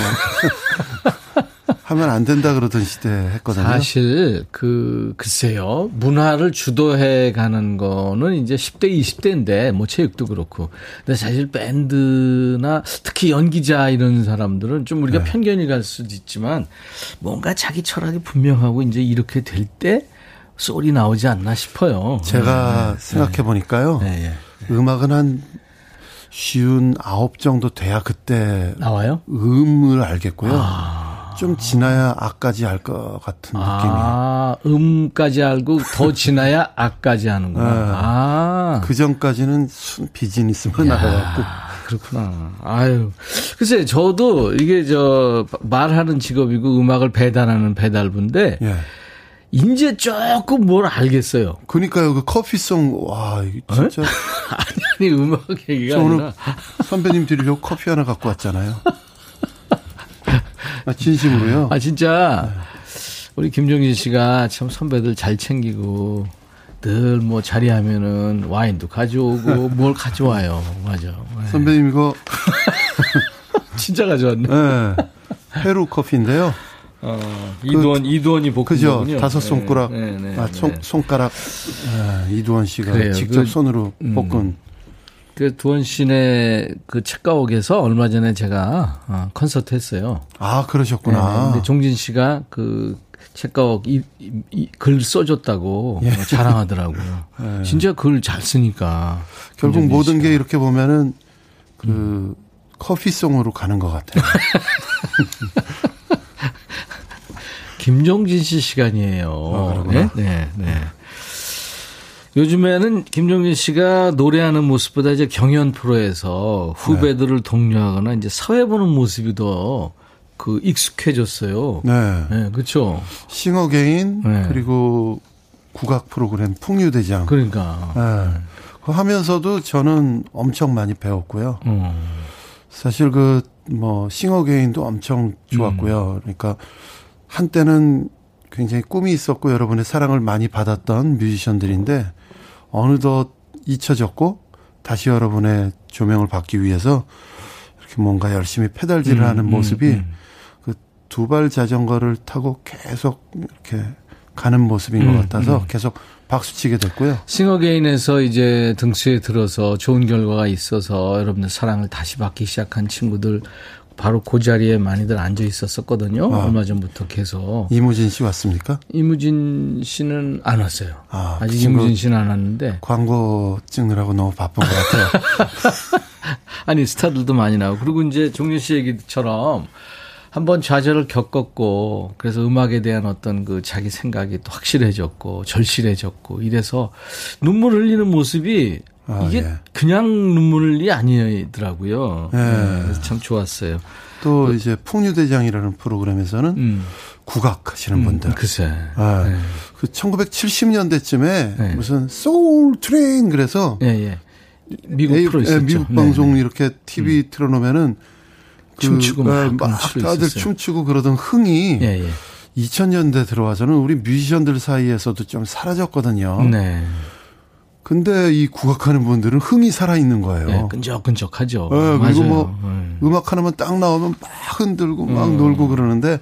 하면 안 된다 그러던 시대 했거든요. 사실, 글쎄요. 문화를 주도해 가는 거는 이제 10대, 20대인데, 뭐 체육도 그렇고. 근데 사실 밴드나 특히 연기자 이런 사람들은 좀 우리가 네. 편견이 갈 수도 있지만, 뭔가 자기 철학이 분명하고 이제 이렇게 될 때, 소리 나오지 않나 싶어요. 제가 생각해 보니까요. 음악은 한 59 정도 돼야 그때 나와요? 음을 알겠고요. 좀 지나야 아까지 알 것 같은 느낌이에요. 음까지 알고 더 지나야 아까지 하는구나. 네. 그 전까지는 순 비즈니스만 나가갖고. 그렇구나. 아유. 글쎄, 저도 이게 말하는 직업이고 음악을 배달하는 배달부인데. 예. 이제 조금 뭘 알겠어요. 그러니까요. 그 커피송 와 진짜. 아니 음악 얘기가 저 오늘 선배님 드리려고 커피 하나 갖고 왔잖아요. 진심으로요. 진짜 우리 김종진 씨가 참 선배들 잘 챙기고 늘 뭐 자리하면은 와인도 가져오고 뭘 가져와요. 맞아. 선배님 이거 진짜 가져왔네. 네. 페루 커피인데요. 이두원이 볶음이군요. 그죠. 5 손가락, 네. 손가락 이두원 씨가 그래요. 직접 손으로 볶은. 그 두원 씨네 그 책가옥에서 얼마 전에 제가 콘서트 했어요. 아, 그러셨구나. 근데 종진 씨가 그 책가옥 글 써줬다고 자랑하더라고요. 진짜 글 잘 쓰니까. 결국 모든 씨가. 게 이렇게 보면은 커피송으로 가는 것 같아요. 김종진 씨 시간이에요. 네. 요즘에는 김종진 씨가 노래하는 모습보다 이제 경연 프로에서 후배들을 독려하거나 이제 사회 보는 모습이 더 익숙해졌어요. 네, 그렇죠. 싱어 게인 그리고 국악 프로그램 풍류대장. 그러니까 그 하면서도 저는 엄청 많이 배웠고요. 사실 싱어 게인도 엄청 좋았고요. 그러니까. 한때는 굉장히 꿈이 있었고 여러분의 사랑을 많이 받았던 뮤지션들인데 어느덧 잊혀졌고 다시 여러분의 조명을 받기 위해서 이렇게 뭔가 열심히 페달질을 하는 모습이 그 2발 자전거를 타고 계속 이렇게 가는 모습인 것 같아서 계속 박수치게 됐고요. 싱어게인에서 이제 등수에 들어서 좋은 결과가 있어서 여러분의 사랑을 다시 받기 시작한 친구들 바로 그 자리에 많이들 앉아 있었었거든요. 얼마 전부터 계속. 이무진 씨 왔습니까? 이무진 씨는 안 왔어요. 아직 이무진 씨는 안 왔는데. 광고 찍느라고 너무 바쁜 것 같아요. 아니 스타들도 많이 나오고. 그리고 이제 종윤 씨 얘기처럼 한번 좌절을 겪었고 그래서 음악에 대한 어떤 자기 생각이 또 확실해졌고 절실해졌고 이래서 눈물 흘리는 모습이 이게 그냥 눈물이 아니더라고요. 그래서 참 좋았어요. 또 이제 풍류대장이라는 프로그램에서는 국악 하시는 분들. 글쎄. 1970년대쯤에 무슨 소울 트레인 그래서 미국 프로 있었죠. 미국 방송 이렇게 TV 틀어놓으면은 춤추고 막 다들 춤추고 그러던 흥이 2000년대 들어와서는 우리 뮤지션들 사이에서도 좀 사라졌거든요. 네. 근데 이 국악하는 분들은 흥이 살아있는 거예요. 네, 끈적끈적하죠. 네, 그리고 맞아요. 뭐 음악 하나만 딱 나오면 막 흔들고 막 놀고 그러는데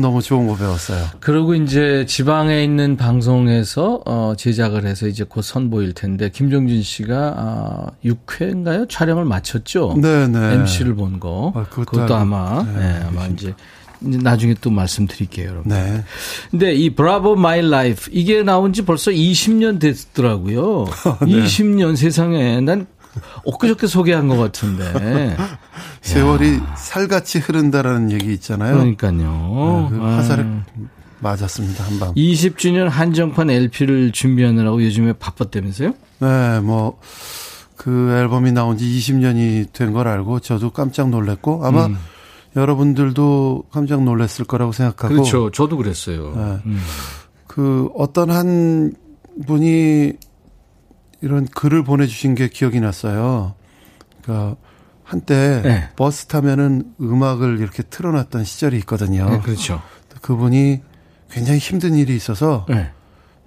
너무 좋은 거 배웠어요. 그리고 이제 지방에 있는 방송에서 제작을 해서 이제 곧 선보일 텐데 김종진 씨가 6회인가요? 촬영을 마쳤죠. 네네. MC를 본 거. 그것도 아마 네, 아마 이제 나중에 또 말씀드릴게요, 여러분. 네. 근데 이 브라보 마이 라이프 이게 나온 지 벌써 20년 됐더라고요. 네. 20년 세상에 난 엊그저께 소개한 것 같은데. 세월이 야. 살같이 흐른다라는 얘기 있잖아요. 그러니까요. 네, 그 화살을 맞았습니다, 한 방. 20주년 한정판 LP를 준비하느라고 요즘에 바빴다면서요? 네, 뭐 그 앨범이 나온 지 20년이 된 걸 알고 저도 깜짝 놀랐고 아마 여러분들도 깜짝 놀랐을 거라고 생각하고. 그렇죠. 저도 그랬어요. 네. 그 어떤 한 분이 이런 글을 보내주신 게 기억이 났어요. 그러니까 한때 네. 버스 타면은 음악을 이렇게 틀어놨던 시절이 있거든요. 네, 그렇죠. 그분이 굉장히 힘든 일이 있어서 네.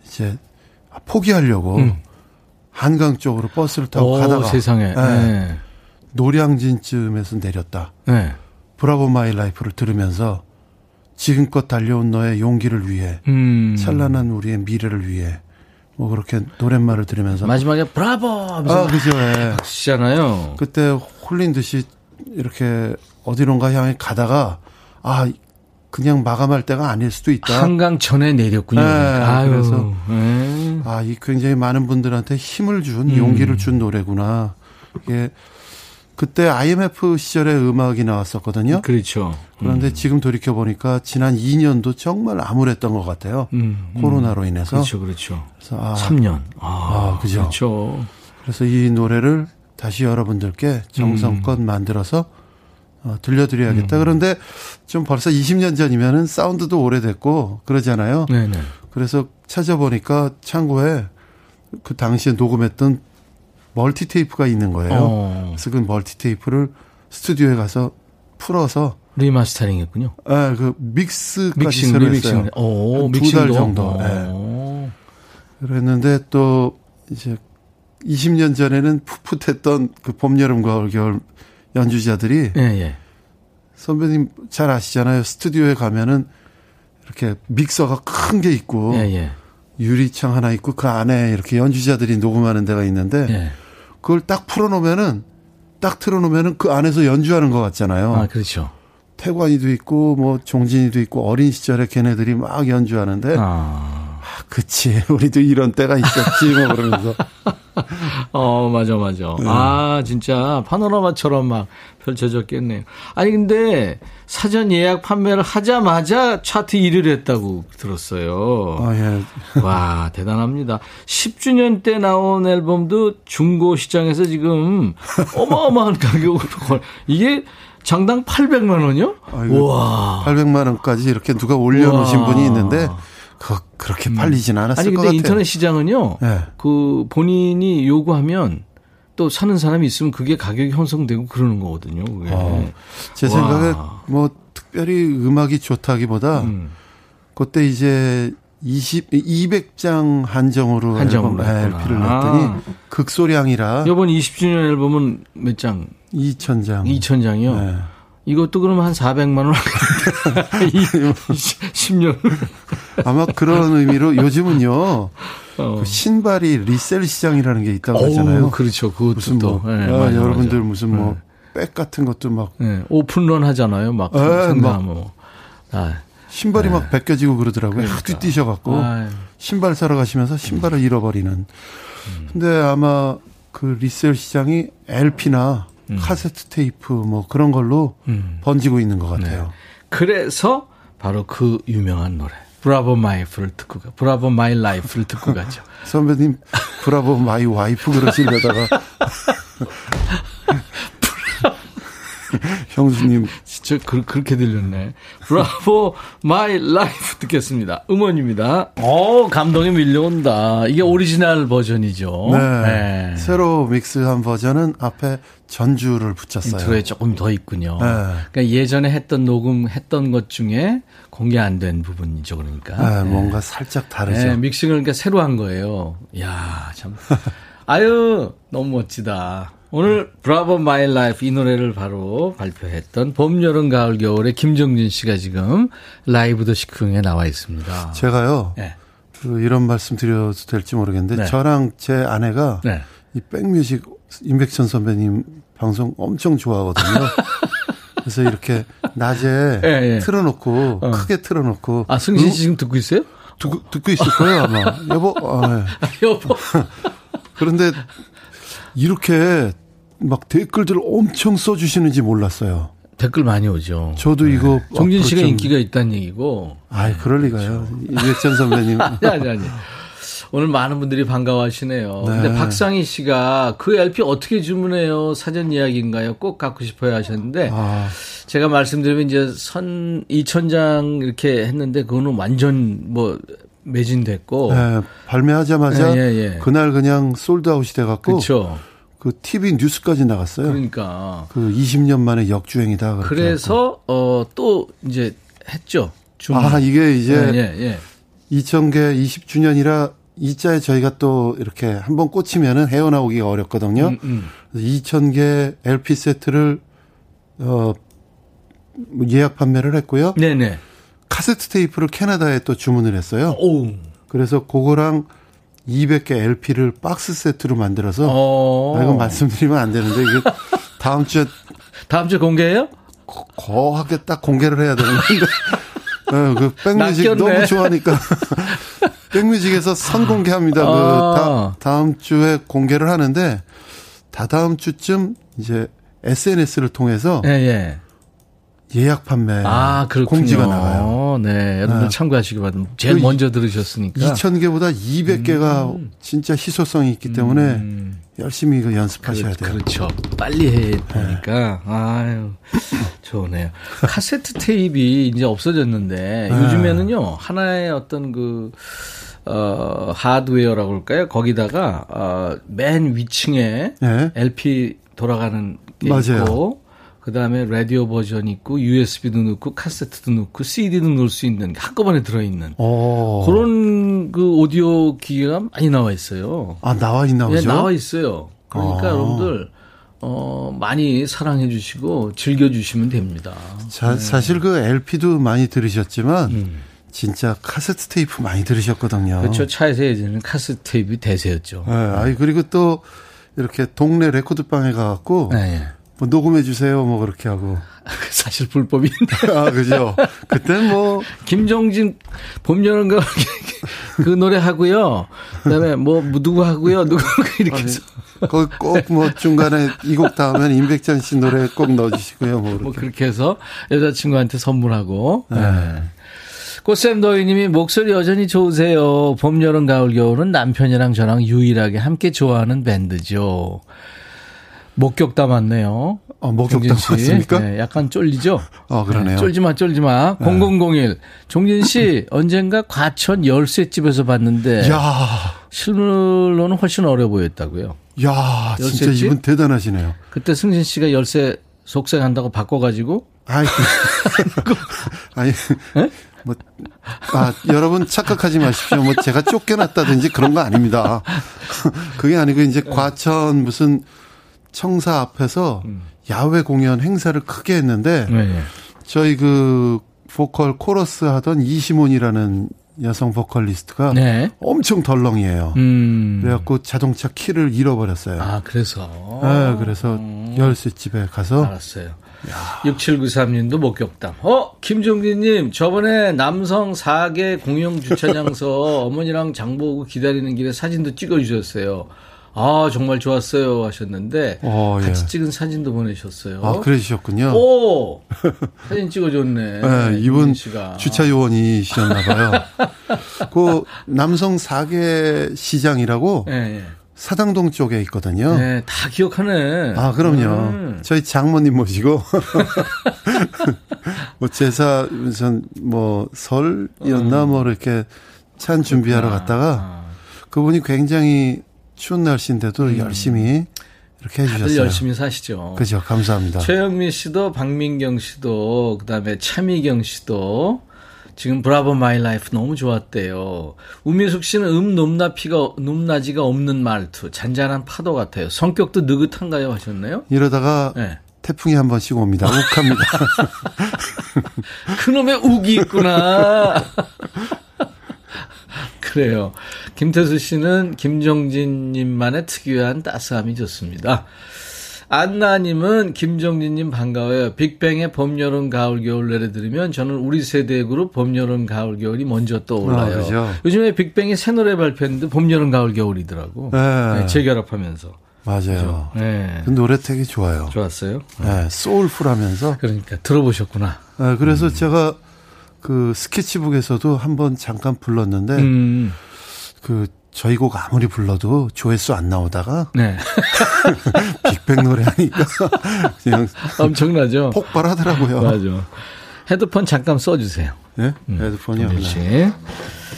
이제 포기하려고 한강 쪽으로 버스를 타고 가다가 세상에. 네. 네. 노량진쯤에서 내렸다. 네. 브라보 마이 라이프를 들으면서 지금껏 달려온 너의 용기를 위해 찬란한 우리의 미래를 위해 뭐 그렇게 노랫말을 들으면서 마지막에 브라보 하면서 그죠. 예. 박수잖아요. 그때 홀린 듯이 이렇게 어디론가 향해 가다가 그냥 마감할 때가 아닐 수도 있다. 한강 전에 내렸군요. 예. 그래서 이 굉장히 많은 분들한테 힘을 준 용기를 준 노래구나. 이게 그때 IMF 시절에 음악이 나왔었거든요. 그렇죠. 그런데 지금 돌이켜보니까 지난 2년도 정말 암울했던 것 같아요. 코로나로 인해서. 그렇죠, 그렇죠. 그래서 3년. 그죠. 그렇죠. 그래서 이 노래를 다시 여러분들께 정성껏 만들어서 들려드려야겠다. 그런데 좀 벌써 20년 전이면은 사운드도 오래됐고 그러잖아요. 네네. 그래서 찾아보니까 창고에 그 당시에 녹음했던 멀티테이프가 있는 거예요. 그래서 그 멀티테이프를 스튜디오에 가서 풀어서 리마스터링 했군요. 네, 그 믹스까지 새로 했어요. 두 달 정도. 네. 그랬는데 또 이제 20년 전에는 풋풋했던 그 봄, 여름, 가을, 겨울 연주자들이 선배님 잘 아시잖아요. 스튜디오에 가면은 이렇게 믹서가 큰 게 있고 유리창 하나 있고 그 안에 이렇게 연주자들이 녹음하는 데가 있는데 그걸 딱 풀어놓으면은 딱 틀어놓으면은 그 안에서 연주하는 것 같잖아요. 그렇죠. 태관이도 있고 뭐 종진이도 있고 어린 시절에 걔네들이 막 연주하는데 그치 우리도 이런 때가 있었지 뭐 그러면서. 맞아. 진짜 파노라마처럼 막 펼쳐졌겠네요. 아니 근데 사전 예약 판매를 하자마자 차트 1위를 했다고 들었어요. 예. 와, 대단합니다. 10주년 때 나온 앨범도 중고 시장에서 지금 어마어마한 가격으로 이게 장당 800만 원이요? 와, 800만 원까지 이렇게 누가 올려놓으신 분이 있는데. 그렇게 팔리진 않았을 것 같아요. 아니 근데 인터넷 시장은요. 네. 그 본인이 요구하면 또 사는 사람이 있으면 그게 가격이 형성되고 그러는 거거든요. 그게. 제 생각에 뭐 특별히 음악이 좋다기보다 그때 이제 200장 한정으로 LP를 냈더니 극소량이라. 이번 20주년 앨범은 몇 장? 2,000장. 2,000장이요? 네. 이것도 그러면 한 400만 원. 10년. 아마 그런 의미로 요즘은요. 그 신발이 리셀 시장이라는 게 있다고 하잖아요. 그렇죠. 그것도 무슨 뭐, 네, 맞아, 여러분들 맞아. 무슨 뭐 백 같은 것도 막 오픈런 하잖아요. 막 신발이 막 벗겨지고 그러더라고요. 뛰뛰셔 갖고 신발 사러 가시면서 신발을 잃어버리는. 근데 아마 그 리셀 시장이 LP나 카세트 테이프 뭐 그런 걸로 번지고 있는 것 같아요. 네. 그래서 바로 그 유명한 노래 브라보 마이 와이프를 듣고 가. 브라보 마이 라이프를 듣고 가죠. 선배님 브라보 마이 와이프 그러시려다가 형수님. 진짜 그렇게 들렸네. 브라보 마이 라이프 듣겠습니다. 음원입니다. 오, 감동이 밀려온다. 이게 오리지널 버전이죠. 네. 네. 새로 믹스한 버전은 앞에 전주를 붙였어요. 인트로에 조금 더 있군요. 네. 그러니까 예전에 했던 녹음했던 것 중에 공개 안 된 부분이죠. 그러니까. 네, 뭔가 살짝 다르죠. 네, 믹싱을 그러니까 새로 한 거예요. 이야, 참. 아유, 너무 멋지다. 오늘 브라보 마이 라이프 이 노래를 바로 발표했던 봄, 여름, 가을, 겨울의 김정진 씨가 지금 라이브 더 시크에 나와 있습니다. 제가요. 네. 그 이런 말씀 드려도 될지 모르겠는데 네. 저랑 제 아내가 네. 이 백뮤직 임백천 선배님 방송 엄청 좋아하거든요. 그래서 이렇게 낮에 네, 네. 틀어놓고 크게 틀어놓고. 아, 승진 씨 지금 듣고 있어요? 듣고 있을 거예요 아마. 여보. 아, 네. 여보. 그런데 이렇게 막 댓글들 엄청 써주시는지 몰랐어요. 댓글 많이 오죠. 저도 네. 이거 정진 씨가 인기가 있다는 얘기고. 아, 그럴 리가요. 임백천 선배님. 아니. 오늘 많은 분들이 반가워하시네요. 네. 근데 박상희 씨가 그 LP 어떻게 주문해요? 사전 예약인가요? 꼭 갖고 싶어요 하셨는데 아. 제가 말씀드리면 이제 2,000장 이렇게 했는데 그거는 완전 뭐. 매진됐고 네, 발매하자마자 그날 그냥 솔드아웃이 돼갖고 그쵸. 그 TV 뉴스까지 나갔어요. 그러니까 그 20년 만에 역주행이다. 그래서 또 이제 했죠. 주문. 아, 이게 이제 2000개 20주년이라 이자에 저희가 또 이렇게 한번 꽂히면은 헤어나오기가 어렵거든요. 2000개 LP 세트를 예약 판매를 했고요. 네네. 카세트 테이프를 캐나다에 또 주문을 했어요. 오. 그래서 그거랑 200개 LP를 박스 세트로 만들어서 이건 말씀드리면 안 되는데 이게 다음 주에 공개해요? 거하게 딱 공개를 해야 되는데 네, 그 백뮤직 낚였네. 너무 좋아하니까 백뮤직에서 선공개합니다. 그 다음 주에 공개를 하는데 다다음 주쯤 이제 SNS를 통해서 예. 예약 판매 공지가 나와요. 네, 여러분들 참고하시기 바랍니다. 제일 먼저 들으셨으니까. 2,000개보다 200개가 진짜 희소성이 있기 때문에 열심히 이거 연습하셔야 돼요. 그렇죠. 빨리 해 보니까. 네. 아유, 좋네요. 카세트 테이프이 이제 없어졌는데 네. 요즘에는요 하나의 어떤 그 하드웨어라고 할까요? 거기다가 맨 위층에 네. LP 돌아가는 게 맞아요. 있고. 그 다음에 라디오 버전 있고 USB도 넣고 카세트도 넣고 CD도 넣을 수 있는 한꺼번에 들어있는 오. 그런 그 오디오 기계가 많이 나와 있어요. 아, 나오죠? 네, 나와 있어요. 그러니까 여러분들 많이 사랑해 주시고 즐겨주시면 됩니다. 자, 네. 사실 그 LP도 많이 들으셨지만 진짜 카세트 테이프 많이 들으셨거든요. 그렇죠. 차에서 예전에는 카세트 테이프 대세였죠. 네, 아니, 그리고 또 이렇게 동네 레코드방에 가갖고 네. 뭐 녹음해 주세요, 뭐 그렇게 하고. 사실 불법인데. 아, 그죠. 그때 뭐 김정진 봄, 여름, 가을 그 노래 하고요. 그다음에 뭐 누구 하고요, 누구 이렇게 해서. 거기 꼭 뭐 중간에 이 곡 다음엔 임백천 씨 노래 꼭 넣어주시고요, 뭐 그렇게 해서 여자친구한테 선물하고. 네. 꽃샘더위님이 목소리 여전히 좋으세요. 봄, 여름, 가을, 겨울은 남편이랑 저랑 유일하게 함께 좋아하는 밴드죠. 목격 담았네요. 목격 담았습니까? 네, 약간 쫄리죠? 그러네요. 네, 쫄지마. 네. 0001. 종진 씨, 언젠가 과천 열쇠집에서 봤는데. 야. 실물로는 훨씬 어려 보였다고요. 야, 열쇠집? 진짜 이분 대단하시네요. 그때 승진 씨가 열쇠 속생한다고 바꿔가지고. 아니. 네? 뭐, 여러분 착각하지 마십시오. 뭐, 제가 쫓겨났다든지 그런 거 아닙니다. 그게 아니고, 이제 과천 무슨 청사 앞에서 야외 공연 행사를 크게 했는데 네. 저희 그 보컬 코러스 하던 이시몬이라는 여성 보컬리스트가 네. 엄청 덜렁이에요. 그래갖고 자동차 키를 잃어버렸어요. 아, 그래서 네, 그래서 열쇠집에 가서 알았어요. 6793님도 목격담. 김종진님, 저번에 남성 4개 공영 주차장서 어머니랑 장보고 기다리는 길에 사진도 찍어주셨어요. 아, 정말 좋았어요 하셨는데 같이 예. 찍은 사진도 보내셨어요. 아, 그러셨군요. 오, 사진 찍어줬네. 네, 이분 씨가. 주차 요원이셨나 봐요. 그 남성 4개 시장이라고 예, 예. 사당동 쪽에 있거든요. 네, 다 기억하네. 아, 그럼요. 저희 장모님 모시고 뭐 제사 전 뭐 설이었나 뭐 이렇게 찬 준비하러 갔다가 그분이 굉장히 추운 날씨인데도 열심히 이렇게 해주셨어요. 다들 열심히 사시죠. 그렇죠. 감사합니다. 최영민 씨도 박민경 씨도 그다음에 차미경 씨도 지금 브라보 마이 라이프 너무 좋았대요. 우미숙 씨는 높낮이가 없는 말투, 잔잔한 파도 같아요. 성격도 느긋한가요 하셨나요? 이러다가 네. 태풍이 한 번씩 옵니다. 욱합니다. 그놈의 욱이 있구나. 그래요. 김태수 씨는 김정진님만의 특유한 따스함이 좋습니다. 안나님은 김정진님 반가워요. 빅뱅의 봄, 여름, 가을, 겨울 내려드리면 저는 우리 세대 그룹 봄, 여름, 가을, 겨울이 먼저 떠올라요. 아, 그렇죠. 요즘에 빅뱅이 새 노래 발표했는데 봄, 여름, 가을, 겨울이더라고. 네. 네, 재결합하면서. 맞아요. 네. 그 노래 되게 좋아요. 좋았어요? 네, 소울풀하면서. 그러니까 들어보셨구나. 네, 그래서 제가 그 스케치북에서도 한번 잠깐 불렀는데 그 저희 곡 아무리 불러도 조회수 안 나오다가 네. 빅뱅 노래 하니까 그냥 엄청나죠. 폭발하더라고요. 맞아. 헤드폰 잠깐 써주세요. 네? 헤드폰이요.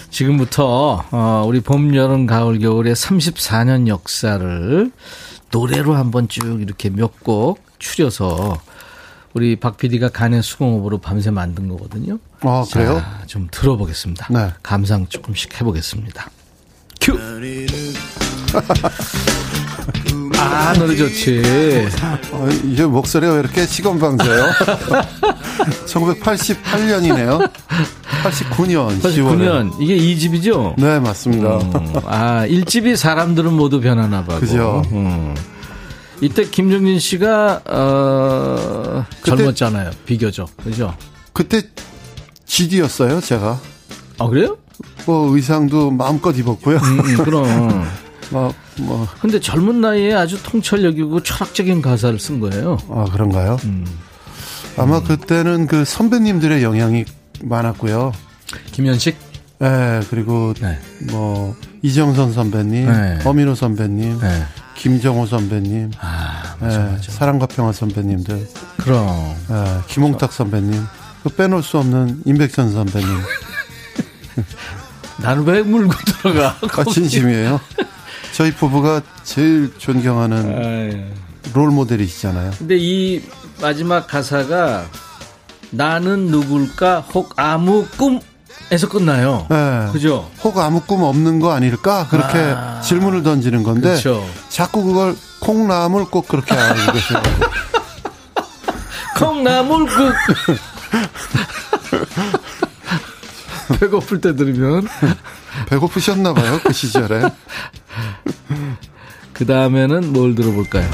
지금부터 우리 봄, 여름, 가을, 겨울의 34년 역사를 노래로 한번 쭉 이렇게 몇 곡 추려서 우리 박 PD가 간의 수공업으로 밤새 만든 거거든요. 아, 그래요? 자, 좀 들어보겠습니다. 네. 감상 조금씩 해보겠습니다. 큐. 아, 노래 좋지. 이제 목소리가 왜 이렇게 시건방져요? 1988년이네요. 89년 10월에. 이게 2집이죠? 네, 맞습니다. 아, 1집이 사람들은 모두 변하나 봐요. 그죠. 이때 김정진 씨가 그때, 젊었잖아요. 비교적. 그죠? 그때 GD였어요, 제가. 아, 그래요? 뭐 의상도 마음껏 입었고요. 그럼. 뭐. 근데 젊은 나이에 아주 통찰력이고 철학적인 가사를 쓴 거예요. 아, 그런가요? 아마 그때는 그 선배님들의 영향이 많았고요. 김현식? 네, 그리고 네. 뭐 이정선 선배님, 네. 어민호 선배님, 네. 김정호 선배님, 아, 맞아, 네, 맞아. 사랑과 평화 선배님들, 그럼 네, 김홍탁 선배님, 그 빼놓을 수 없는 임백천 선배님. 난 왜 물고 들어가? 아, 진심이에요. 저희 부부가 제일 존경하는 롤모델이시잖아요. 근데 이 마지막 가사가 나는 누굴까 혹 아무 꿈에서 끝나요. 네. 그죠? 혹 아무 꿈 없는 거 아닐까? 그렇게 질문을 던지는 건데 그쵸. 자꾸 그걸 콩나물국 그렇게 알고 계세요. 콩나물국. 배고플 때 들으면 배고프셨나 봐요 그 시절에. 그 다음에는 뭘 들어볼까요?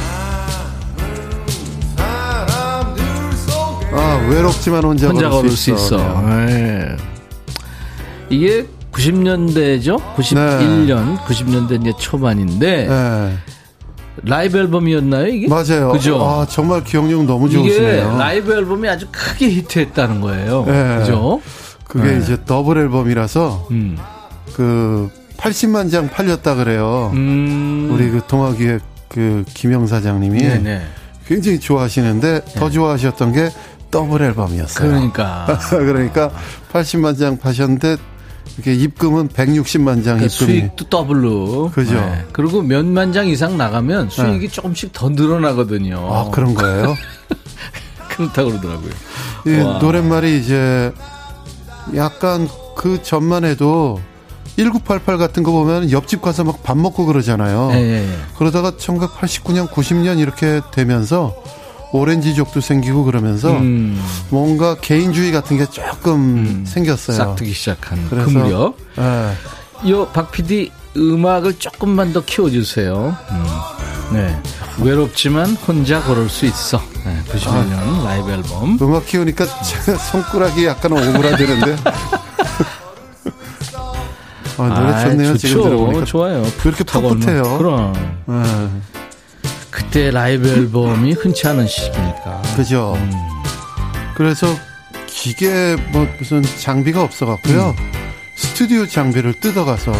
아, 외롭지만 혼자 걸을 수 있어. 네. 이게 90년대죠? 91년, 네. 90년대 이제 초반인데 네. 라이브 앨범이었나요 이게? 맞아요. 그죠? 아, 정말 기억력 너무 좋으시네요. 이게 라이브 앨범이 아주 크게 히트했다는 거예요. 네. 그죠? 그게 네. 이제 더블 앨범이라서 그 80만 장 팔렸다 그래요. 우리 그 동아기획 그 김영 사장님이 네네. 굉장히 좋아하시는데 네. 더 좋아하셨던 게 더블 앨범이었어요. 그러니까 그러니까 80만 장 파셨는데 이렇게 입금은 160만 장 그러니까 입금이 수익도 더블로 그죠. 네. 그리고 몇만 장 이상 나가면 수익이 네. 조금씩 더 늘어나거든요. 아, 그런 거예요? 그렇다고 그러더라고요. 이 노랫말이 이제 약간 그 전만 해도 1988 같은 거 보면 옆집 가서 막 밥 먹고 그러잖아요. 예, 예. 그러다가 1989년, 90년 이렇게 되면서 오렌지족도 생기고 그러면서 뭔가 개인주의 같은 게 조금 생겼어요. 싹트기 시작한 그 무렵. 예. 요 박 PD 음악을 조금만 더 키워주세요. 네. 외롭지만 혼자 걸을 수 있어. 네, 90년 아, 라이브 앨범. 음악 키우니까 제가 손가락이 약간 오그라드는데. 아, 노래 좋네요. 지금 들어보니까 좋아요. 그렇게 풋풋해요. 그럼. 네. 그때 라이브 앨범이 흔치 않은 시기니까. 그죠. 그래서 기계 뭐 무슨 장비가 없어갖고요. 스튜디오 장비를 뜯어가서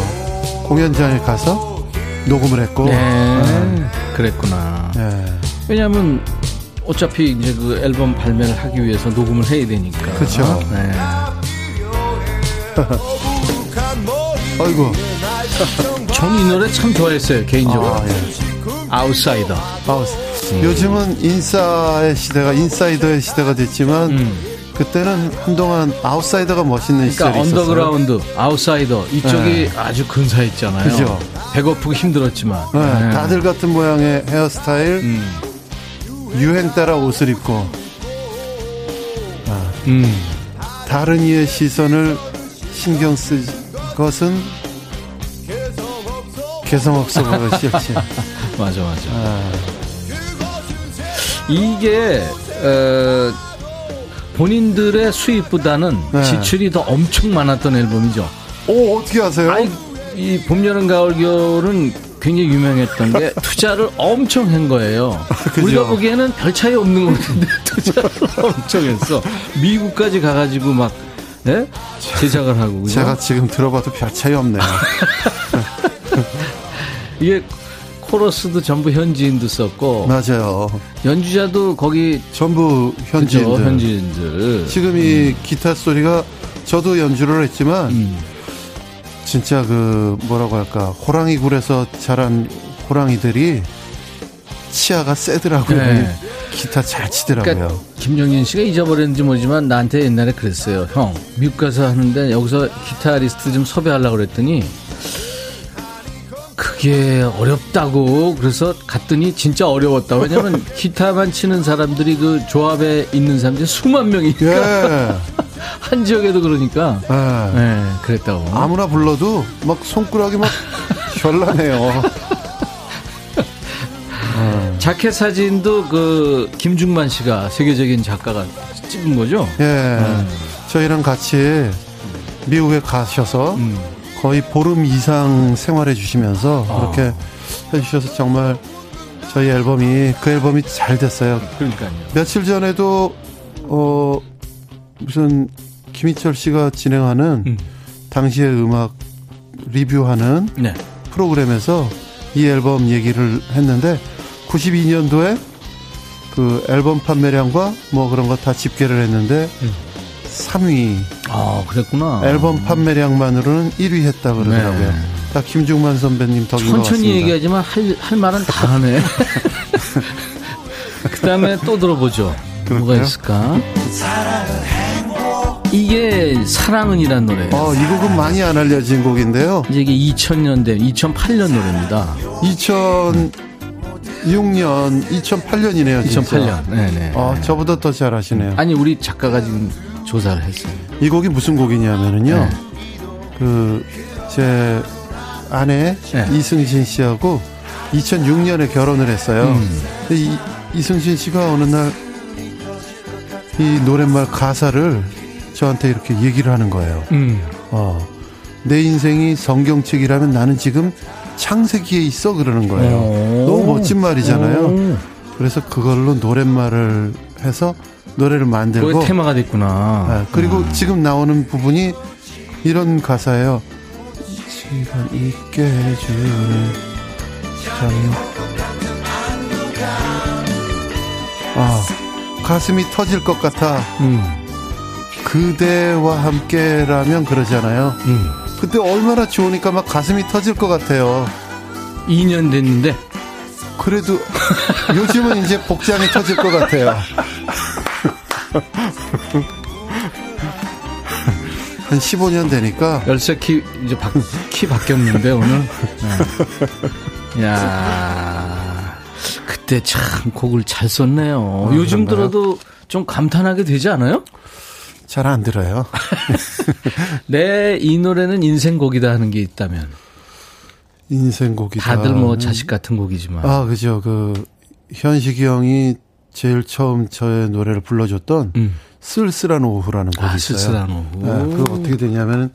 공연장에 가서 녹음을 했고. 네. 그랬구나. 네. 왜냐하면 어차피 이제 그 앨범 발매를 하기 위해서 녹음을 해야 되니까. 그렇죠. 네. 아이고. 저는 이 노래 참 좋아했어요 개인적으로. 아, 예. 아웃사이더. 요즘은 인싸의 시대가 인사이더의 시대가 됐지만 그때는 한동안 아웃사이더가 멋있는 시절이 있었어요. 언더그라운드, 아웃사이더 이쪽이 네. 아주 근사했잖아요. 그죠. 배고프고 힘들었지만 네. 네. 다들 같은 모양의 헤어스타일, 유행 따라 옷을 입고 아. 다른 이의 시선을 신경 쓸 것은 개성없어가 싫지. 맞아 맞아. 아. 이게 본인들의 수입보다는 네. 지출이 더 엄청 많았던 앨범이죠. 오, 어떻게 아세요? 아이, 이 봄, 여름, 가을, 겨울은 굉장히 유명했던 게 투자를 엄청 한 거예요. 우리가 보기에는 별 차이 없는 것 같은데 투자를 엄청 했어. 미국까지 가가지고 막 네? 제작을 하고. 그죠? 제가 지금 들어봐도 별 차이 없네요. 이게 코러스도 전부 현지인도 썼고. 맞아요. 연주자도 거기 전부 현지인들. 그쵸, 현지인들. 지금 이 기타 소리가 저도 연주를 했지만 진짜 그 뭐라고 할까 호랑이 굴에서 자란 호랑이들이 치아가 세더라고요. 네. 기타 잘 치더라고요. 그러니까 김정진 씨가 잊어버렸는지 모르지만 나한테 옛날에 그랬어요. 형 미국 가서 하는데 여기서 기타리스트 좀 섭외하려고 그랬더니 그게 어렵다고. 그래서 갔더니 진짜 어려웠다. 왜냐면 기타만 치는 사람들이 그 조합에 있는 사람들이 수만 명이니까 예. 한 지역에도 그러니까 예. 예, 그랬다고. 아무나 불러도 막 손가락이 막 현란해요. 자켓 사진도 그 김중만 씨가 세계적인 작가가 찍은 거죠. 예, 저희랑 같이 미국에 가셔서. 거의 보름 이상 생활해 주시면서 그렇게 해주셔서 정말 저희 앨범이 그 앨범이 잘 됐어요. 그러니까요. 며칠 전에도 무슨 김희철 씨가 진행하는 당시의 음악 리뷰하는 네. 프로그램에서 이 앨범 얘기를 했는데 92년도에 그 앨범 판매량과 뭐 그런 거 다 집계를 했는데 3위. 아, 그랬구나. 앨범 판매량만으로는 1위 했다 그러더라고요. 네. 다 김중만 선배님 덕인 것 같습니다. 천천히 얘기하지만 할 말은 다 하네. 그 다음에 또 들어보죠. 그럴까요? 뭐가 있을까? 이게 사랑은이란 노래예요. 이 곡은 많이 안 알려진 곡인데요. 이게 2000년대, 2008년 노래입니다. 2006년, 2008년이네요. 진짜. 2008년. 네네. 저보다 더 잘 아시네요. 아니, 우리 작가가 지금 조사를 했어요. 이 곡이 무슨 곡이냐면은요, 네. 제 아내 네. 이승진 씨하고 2006년에 결혼을 했어요. 근데 이승진 씨가 어느 날 이 노랫말 가사를 저한테 이렇게 얘기를 하는 거예요. 내 인생이 성경책이라면 나는 지금 창세기에 있어 그러는 거예요. 너무 멋진 말이잖아요. 그래서 그걸로 노랫말을 해서 노래를 만들고 그게 테마가 됐구나. 네, 그리고 지금 나오는 부분이 이런 가사예요. 시간 있게 해주는 가슴이 터질 것 같아. 그대와 함께라면 그러잖아요. 그때 얼마나 좋으니까 막 가슴이 터질 것 같아요. 2년 됐는데 그래도 요즘은 이제 복장이 터질 것 같아요. 한 15년 되니까 열쇠 키 이제 키 바뀌었는데 오늘. 네. 야, 그때 참 곡을 잘 썼네요. 요즘 그런가요? 들어도 좀 감탄하게 되지 않아요? 잘 안 들어요. 네, 이 노래는 인생곡이다 하는 게 있다면. 인생곡이다. 다들 뭐 자식 같은 곡이지만. 아, 그죠. 그 현식이 형이 제일 처음 저의 노래를 불러줬던 쓸쓸한 오후라는 곡이 있어요. 쓸쓸한 오후. 네, 그거 어떻게 되냐면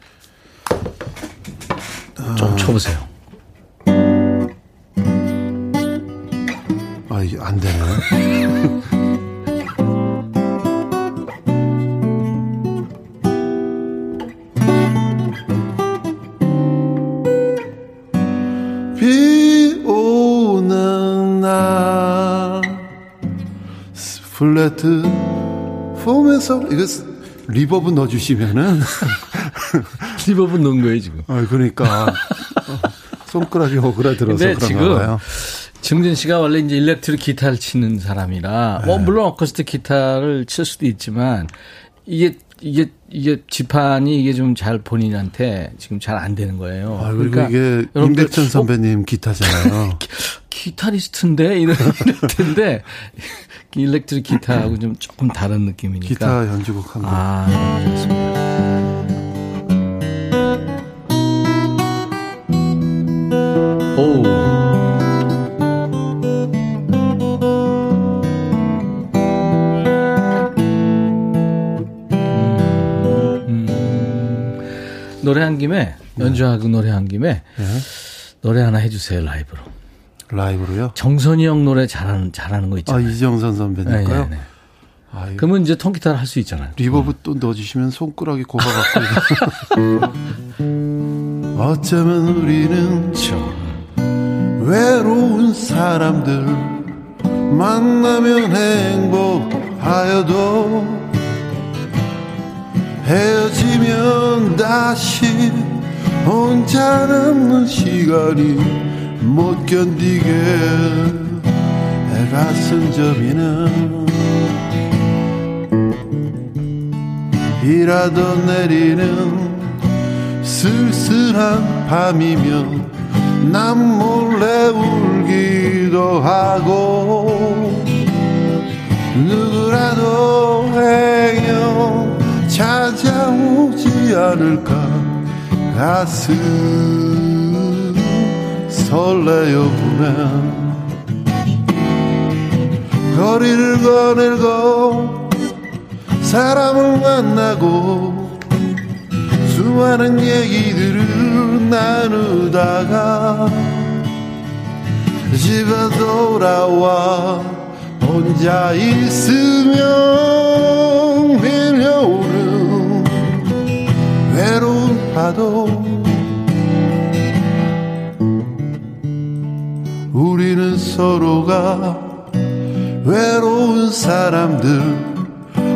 좀 쳐보세요. 아, 이게 안 되네. 플래트 폼에서 이거 리버브 넣어주시면은 리버브 넣은 거예요 지금. 아 그러니까 손가락이 오그라들어서 그런가 지금 봐요. 정진 씨가 원래 이제 일렉트릭 기타를 치는 사람이라 네. 뭐 물론 어쿠스틱 기타를 칠 수도 있지만 이게 지판이 이게 좀 잘 본인한테 지금 잘 안 되는 거예요. 아, 그러니까 이게 임백천 선배님 기타잖아요. 기타리스트인데 이럴 텐데 일렉트릭 기타하고 좀 조금 다른 느낌이니까. 기타 연주곡 한 번. 아, 그렇습니다. 오. 노래한 김에 연주하고 노래한 김에 네. 노래 하나 해주세요 라이브로. 라이브로요? 정선이 형 노래 잘하는 거 있잖아요. 아 이정선 선배님까요? 네, 네, 네. 아, 그러면 이제 통기타를 할 수 있잖아요. 리버브 또 넣어주시면 손가락이 고가갖고. 어쩌면 우리는 외로운 사람들 만나면 행복하여도. 헤어지면 다시 혼자 남는 시간이 못 견디게 애가쓴 점이는 비라도 내리는 쓸쓸한 밤이면 난 몰래 울기도 하고 누구라도 행여 찾아오지 않을까 가슴 설레요 보면 거리를 거닐고 사람을 만나고 수많은 얘기들을 나누다가 집에 돌아와 혼자 있으면 밀려오는 외로운 파도 우리는 서로가 외로운 사람들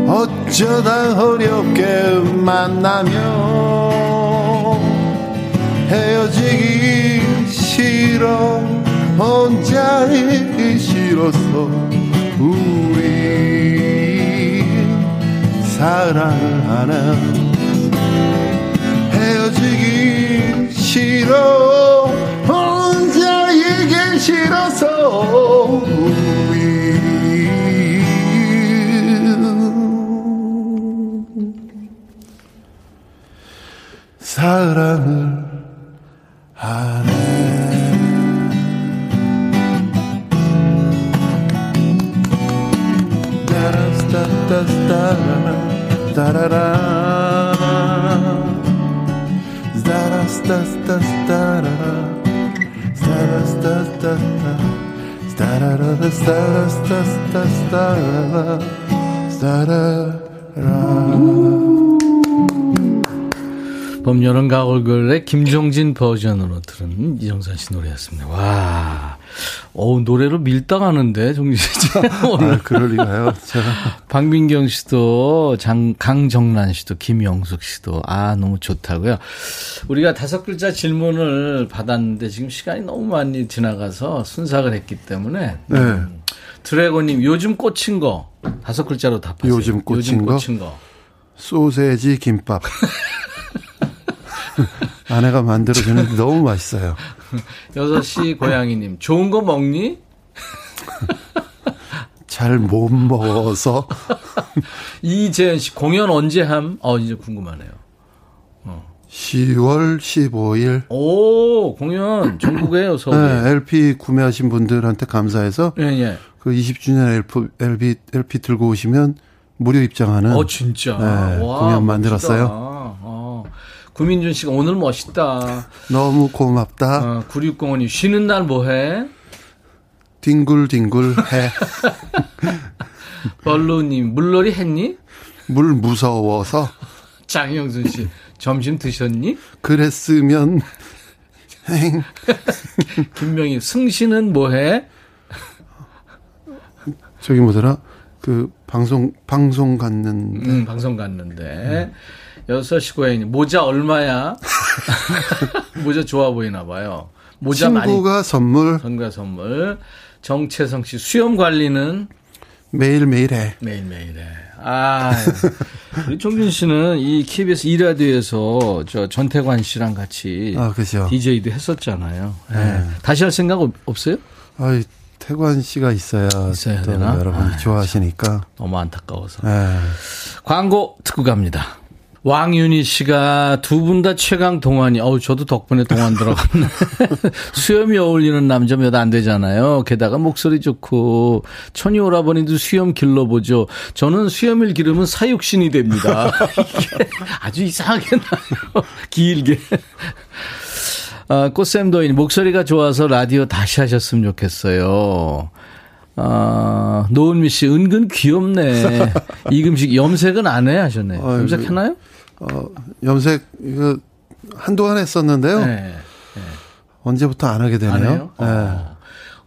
어쩌다 어렵게 만나며 헤어지기 싫어 혼자 있기 싫어서 우리 사랑을 하는 헤어지기 싫어 혼자 이기 싫어서 사랑을 하네. 따라스따따스따라라 따라라 봄, 여름, 가을, 겨울의 김종진 버전으로 들은 이정선 씨 노래였습니다. 와, 노래로 밀당하는데 종진 씨. 아, 그럴 리가요. 제가. 박민경 씨도 강정란 씨도 김영숙 씨도 너무 좋다고요. 우리가 5글자 질문을 받았는데 지금 시간이 너무 많이 지나가서 순삭을 했기 때문에 네. 드래곤님 요즘 꽂힌 거 5글자로 답하세요. 요즘 꽂힌 거. 소세지 김밥. 아내가 만들어주는데 너무 맛있어요. 6시 고양이님 좋은 거 먹니? 잘 못 먹어서. 이재현 씨 공연 언제 함? 이제 궁금하네요. 10월 15일. 오 공연 전국에요. 서울. 네, LP 구매하신 분들한테 감사해서 예. 그 20주년 LP 들고 오시면 무료 입장하는. 진짜. 네, 와, 공연 만들었어요. 구민준 씨가 오늘 멋있다. 너무 고맙다. 9605님 쉬는 날 뭐해? 뒹굴뒹굴 해. 벌로님 물놀이 했니? 물 무서워서. 장영순 씨 점심 드셨니? 그랬으면. 김명희 승신은 뭐해? 저기 뭐더라? 방송 갔는데 6시 고양이님 모자 얼마야? 모자 좋아 보이나 봐요. 모자 친구가 많이, 선물. 정채성 씨 수염 관리는 매일매일 해. 아, 우리 종균 씨는 이 KBS 2라디오에서 저 전태관 씨랑 같이 DJ도 했었잖아요. 네. 다시 할 생각 없어요? 아이, 태관 씨가 있어야 되나? 여러분이 좋아하시니까. 너무 안타까워서. 네. 광고 듣고 갑니다. 왕윤희 씨가 두 분 다 최강 동안이. 어우, 저도 덕분에 동안 들어갔네. 수염이 어울리는 남자 몇 안 되잖아요. 게다가 목소리 좋고. 천이 오라버니도 수염 길러보죠. 저는 수염을 기르면 사육신이 됩니다. 이게 아주 이상하게 나요. 길게. 아, 꽃샘도인 목소리가 좋아서 라디오 다시 하셨으면 좋겠어요. 아, 노은미 씨 은근 귀엽네. 이금식 염색은 안 해 하셨네요. 염색했나요? 염색 이거 한동안 했었는데요. 네. 언제부터 안 하게 되네요. 네.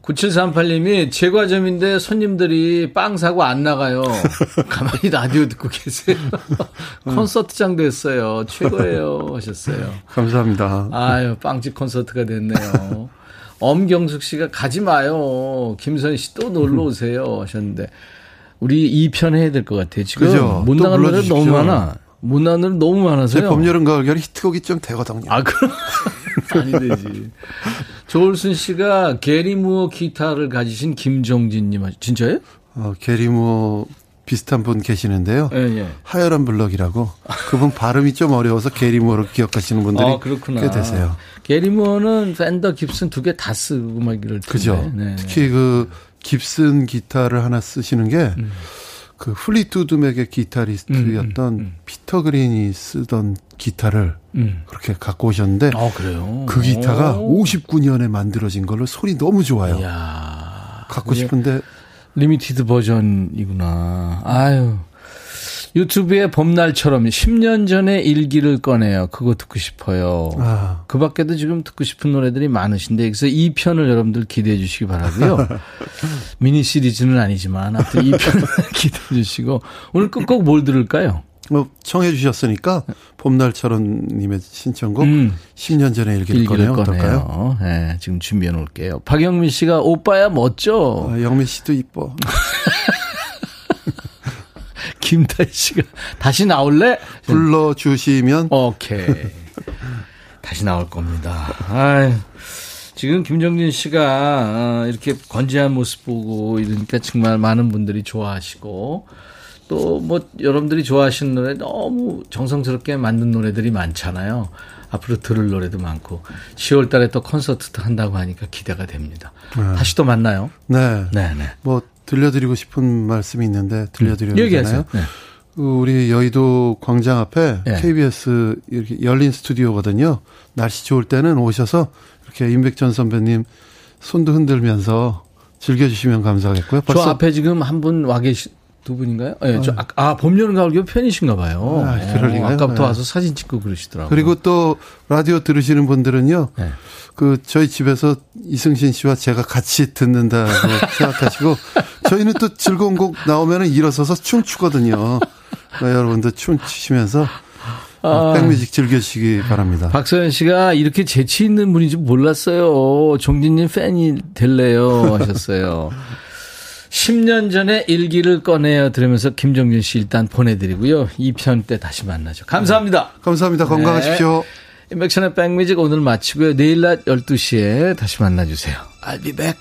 9738님이 제 과점인데 손님들이 빵 사고 안 나가요. 가만히 라디오 듣고 계세요. 콘서트장도 했어요. 최고예요 하셨어요. 감사합니다. 아유, 빵집 콘서트가 됐네요. 엄경숙 씨가 가지 마요. 김선희 씨 또 놀러 오세요 하셨는데 우리 2편 해야 될 것 같아요. 지금 그죠? 못 나가는 노래 너무 많아. 못 나가는 노래 너무 많아서요. 제 봄, 여름, 가을, 겨울 히트곡이 좀 되거든요. 아, 그럼 많이 되지. 조울순 씨가 게리 무어 기타를 가지신 김정진님 진짜예요? 게리 무어 비슷한 분 계시는데요. 예. 하여란 블럭이라고. 그분 발음이 좀 어려워서 게리 무어로 기억하시는 분들이 꽤 되세요. 게리 무어는 펜더, 깁슨 두 개 다 쓰고 막 이럴 텐데. 그죠. 네. 특히 그 깁슨 기타를 하나 쓰시는 게 그 플리트우드 맥의 기타리스트였던 피터 그린이 쓰던 기타를 그렇게 갖고 오셨는데 그래요? 그 기타가 59년에 만들어진 걸로 소리 너무 좋아요. 이야, 갖고 싶은데 리미티드 버전이구나. 아유, 유튜브의 봄날처럼 10년 전에 일기를 꺼내요. 그거 듣고 싶어요. 그 밖에도 지금 듣고 싶은 노래들이 많으신데 그래서 2편을 여러분들 기대해 주시기 바라고요. 미니 시리즈는 아니지만 아무튼 2편을 기대해 주시고 오늘 끝곡 뭘 들을까요? 청해 주셨으니까 봄날처럼 님의 신청곡 10년 전에 일기를 꺼내요. 어떨까요? 네, 지금 준비해 놓을게요. 박영민 씨가 오빠야 멋져. 영민 씨도 이뻐. 김다희 씨가 다시 나올래? 불러주시면. 오케이. 다시 나올 겁니다. 아유, 지금 김정진 씨가 이렇게 건재한 모습 보고 이러니까 정말 많은 분들이 좋아하시고 또 뭐 여러분들이 좋아하시는 노래 너무 정성스럽게 만든 노래들이 많잖아요. 앞으로 들을 노래도 많고 10월 달에 또 콘서트도 한다고 하니까 기대가 됩니다. 다시 또 만나요. 네. 뭐 들려드리고 싶은 말씀이 있는데 들려드려도 되나요? 네. 우리 여의도 광장 앞에 KBS 이렇게 열린 스튜디오거든요. 날씨 좋을 때는 오셔서 이렇게 임백전 선배님 손도 흔들면서 즐겨주시면 감사하겠고요. 벌써 저 앞에 지금 한 분 와 계신 두 분인가요? 네, 저 봄, 여름, 가을, 겨울 팬이신가 봐요. 그럴리가요? 아까부터 와서 사진 찍고 그러시더라고요. 그리고 또 라디오 들으시는 분들은요. 그 저희 집에서 이승신 씨와 제가 같이 듣는다고 생각하시고 저희는 또 즐거운 곡 나오면은 일어서서 춤추거든요. 여러분들 춤추시면서 백뮤직 즐겨주시기 바랍니다. 박서연 씨가 이렇게 재치 있는 분인지 몰랐어요. 종진님 팬이 될래요 하셨어요. 10년 전에 일기를 꺼내어 들으면서 김정진 씨 일단 보내드리고요. 2편 때 다시 만나죠. 감사합니다. 감사합니다. 건강하십시오. 인백션의 백뮤직 오늘 마치고요. 내일 낮 12시에 다시 만나주세요. I'll be back.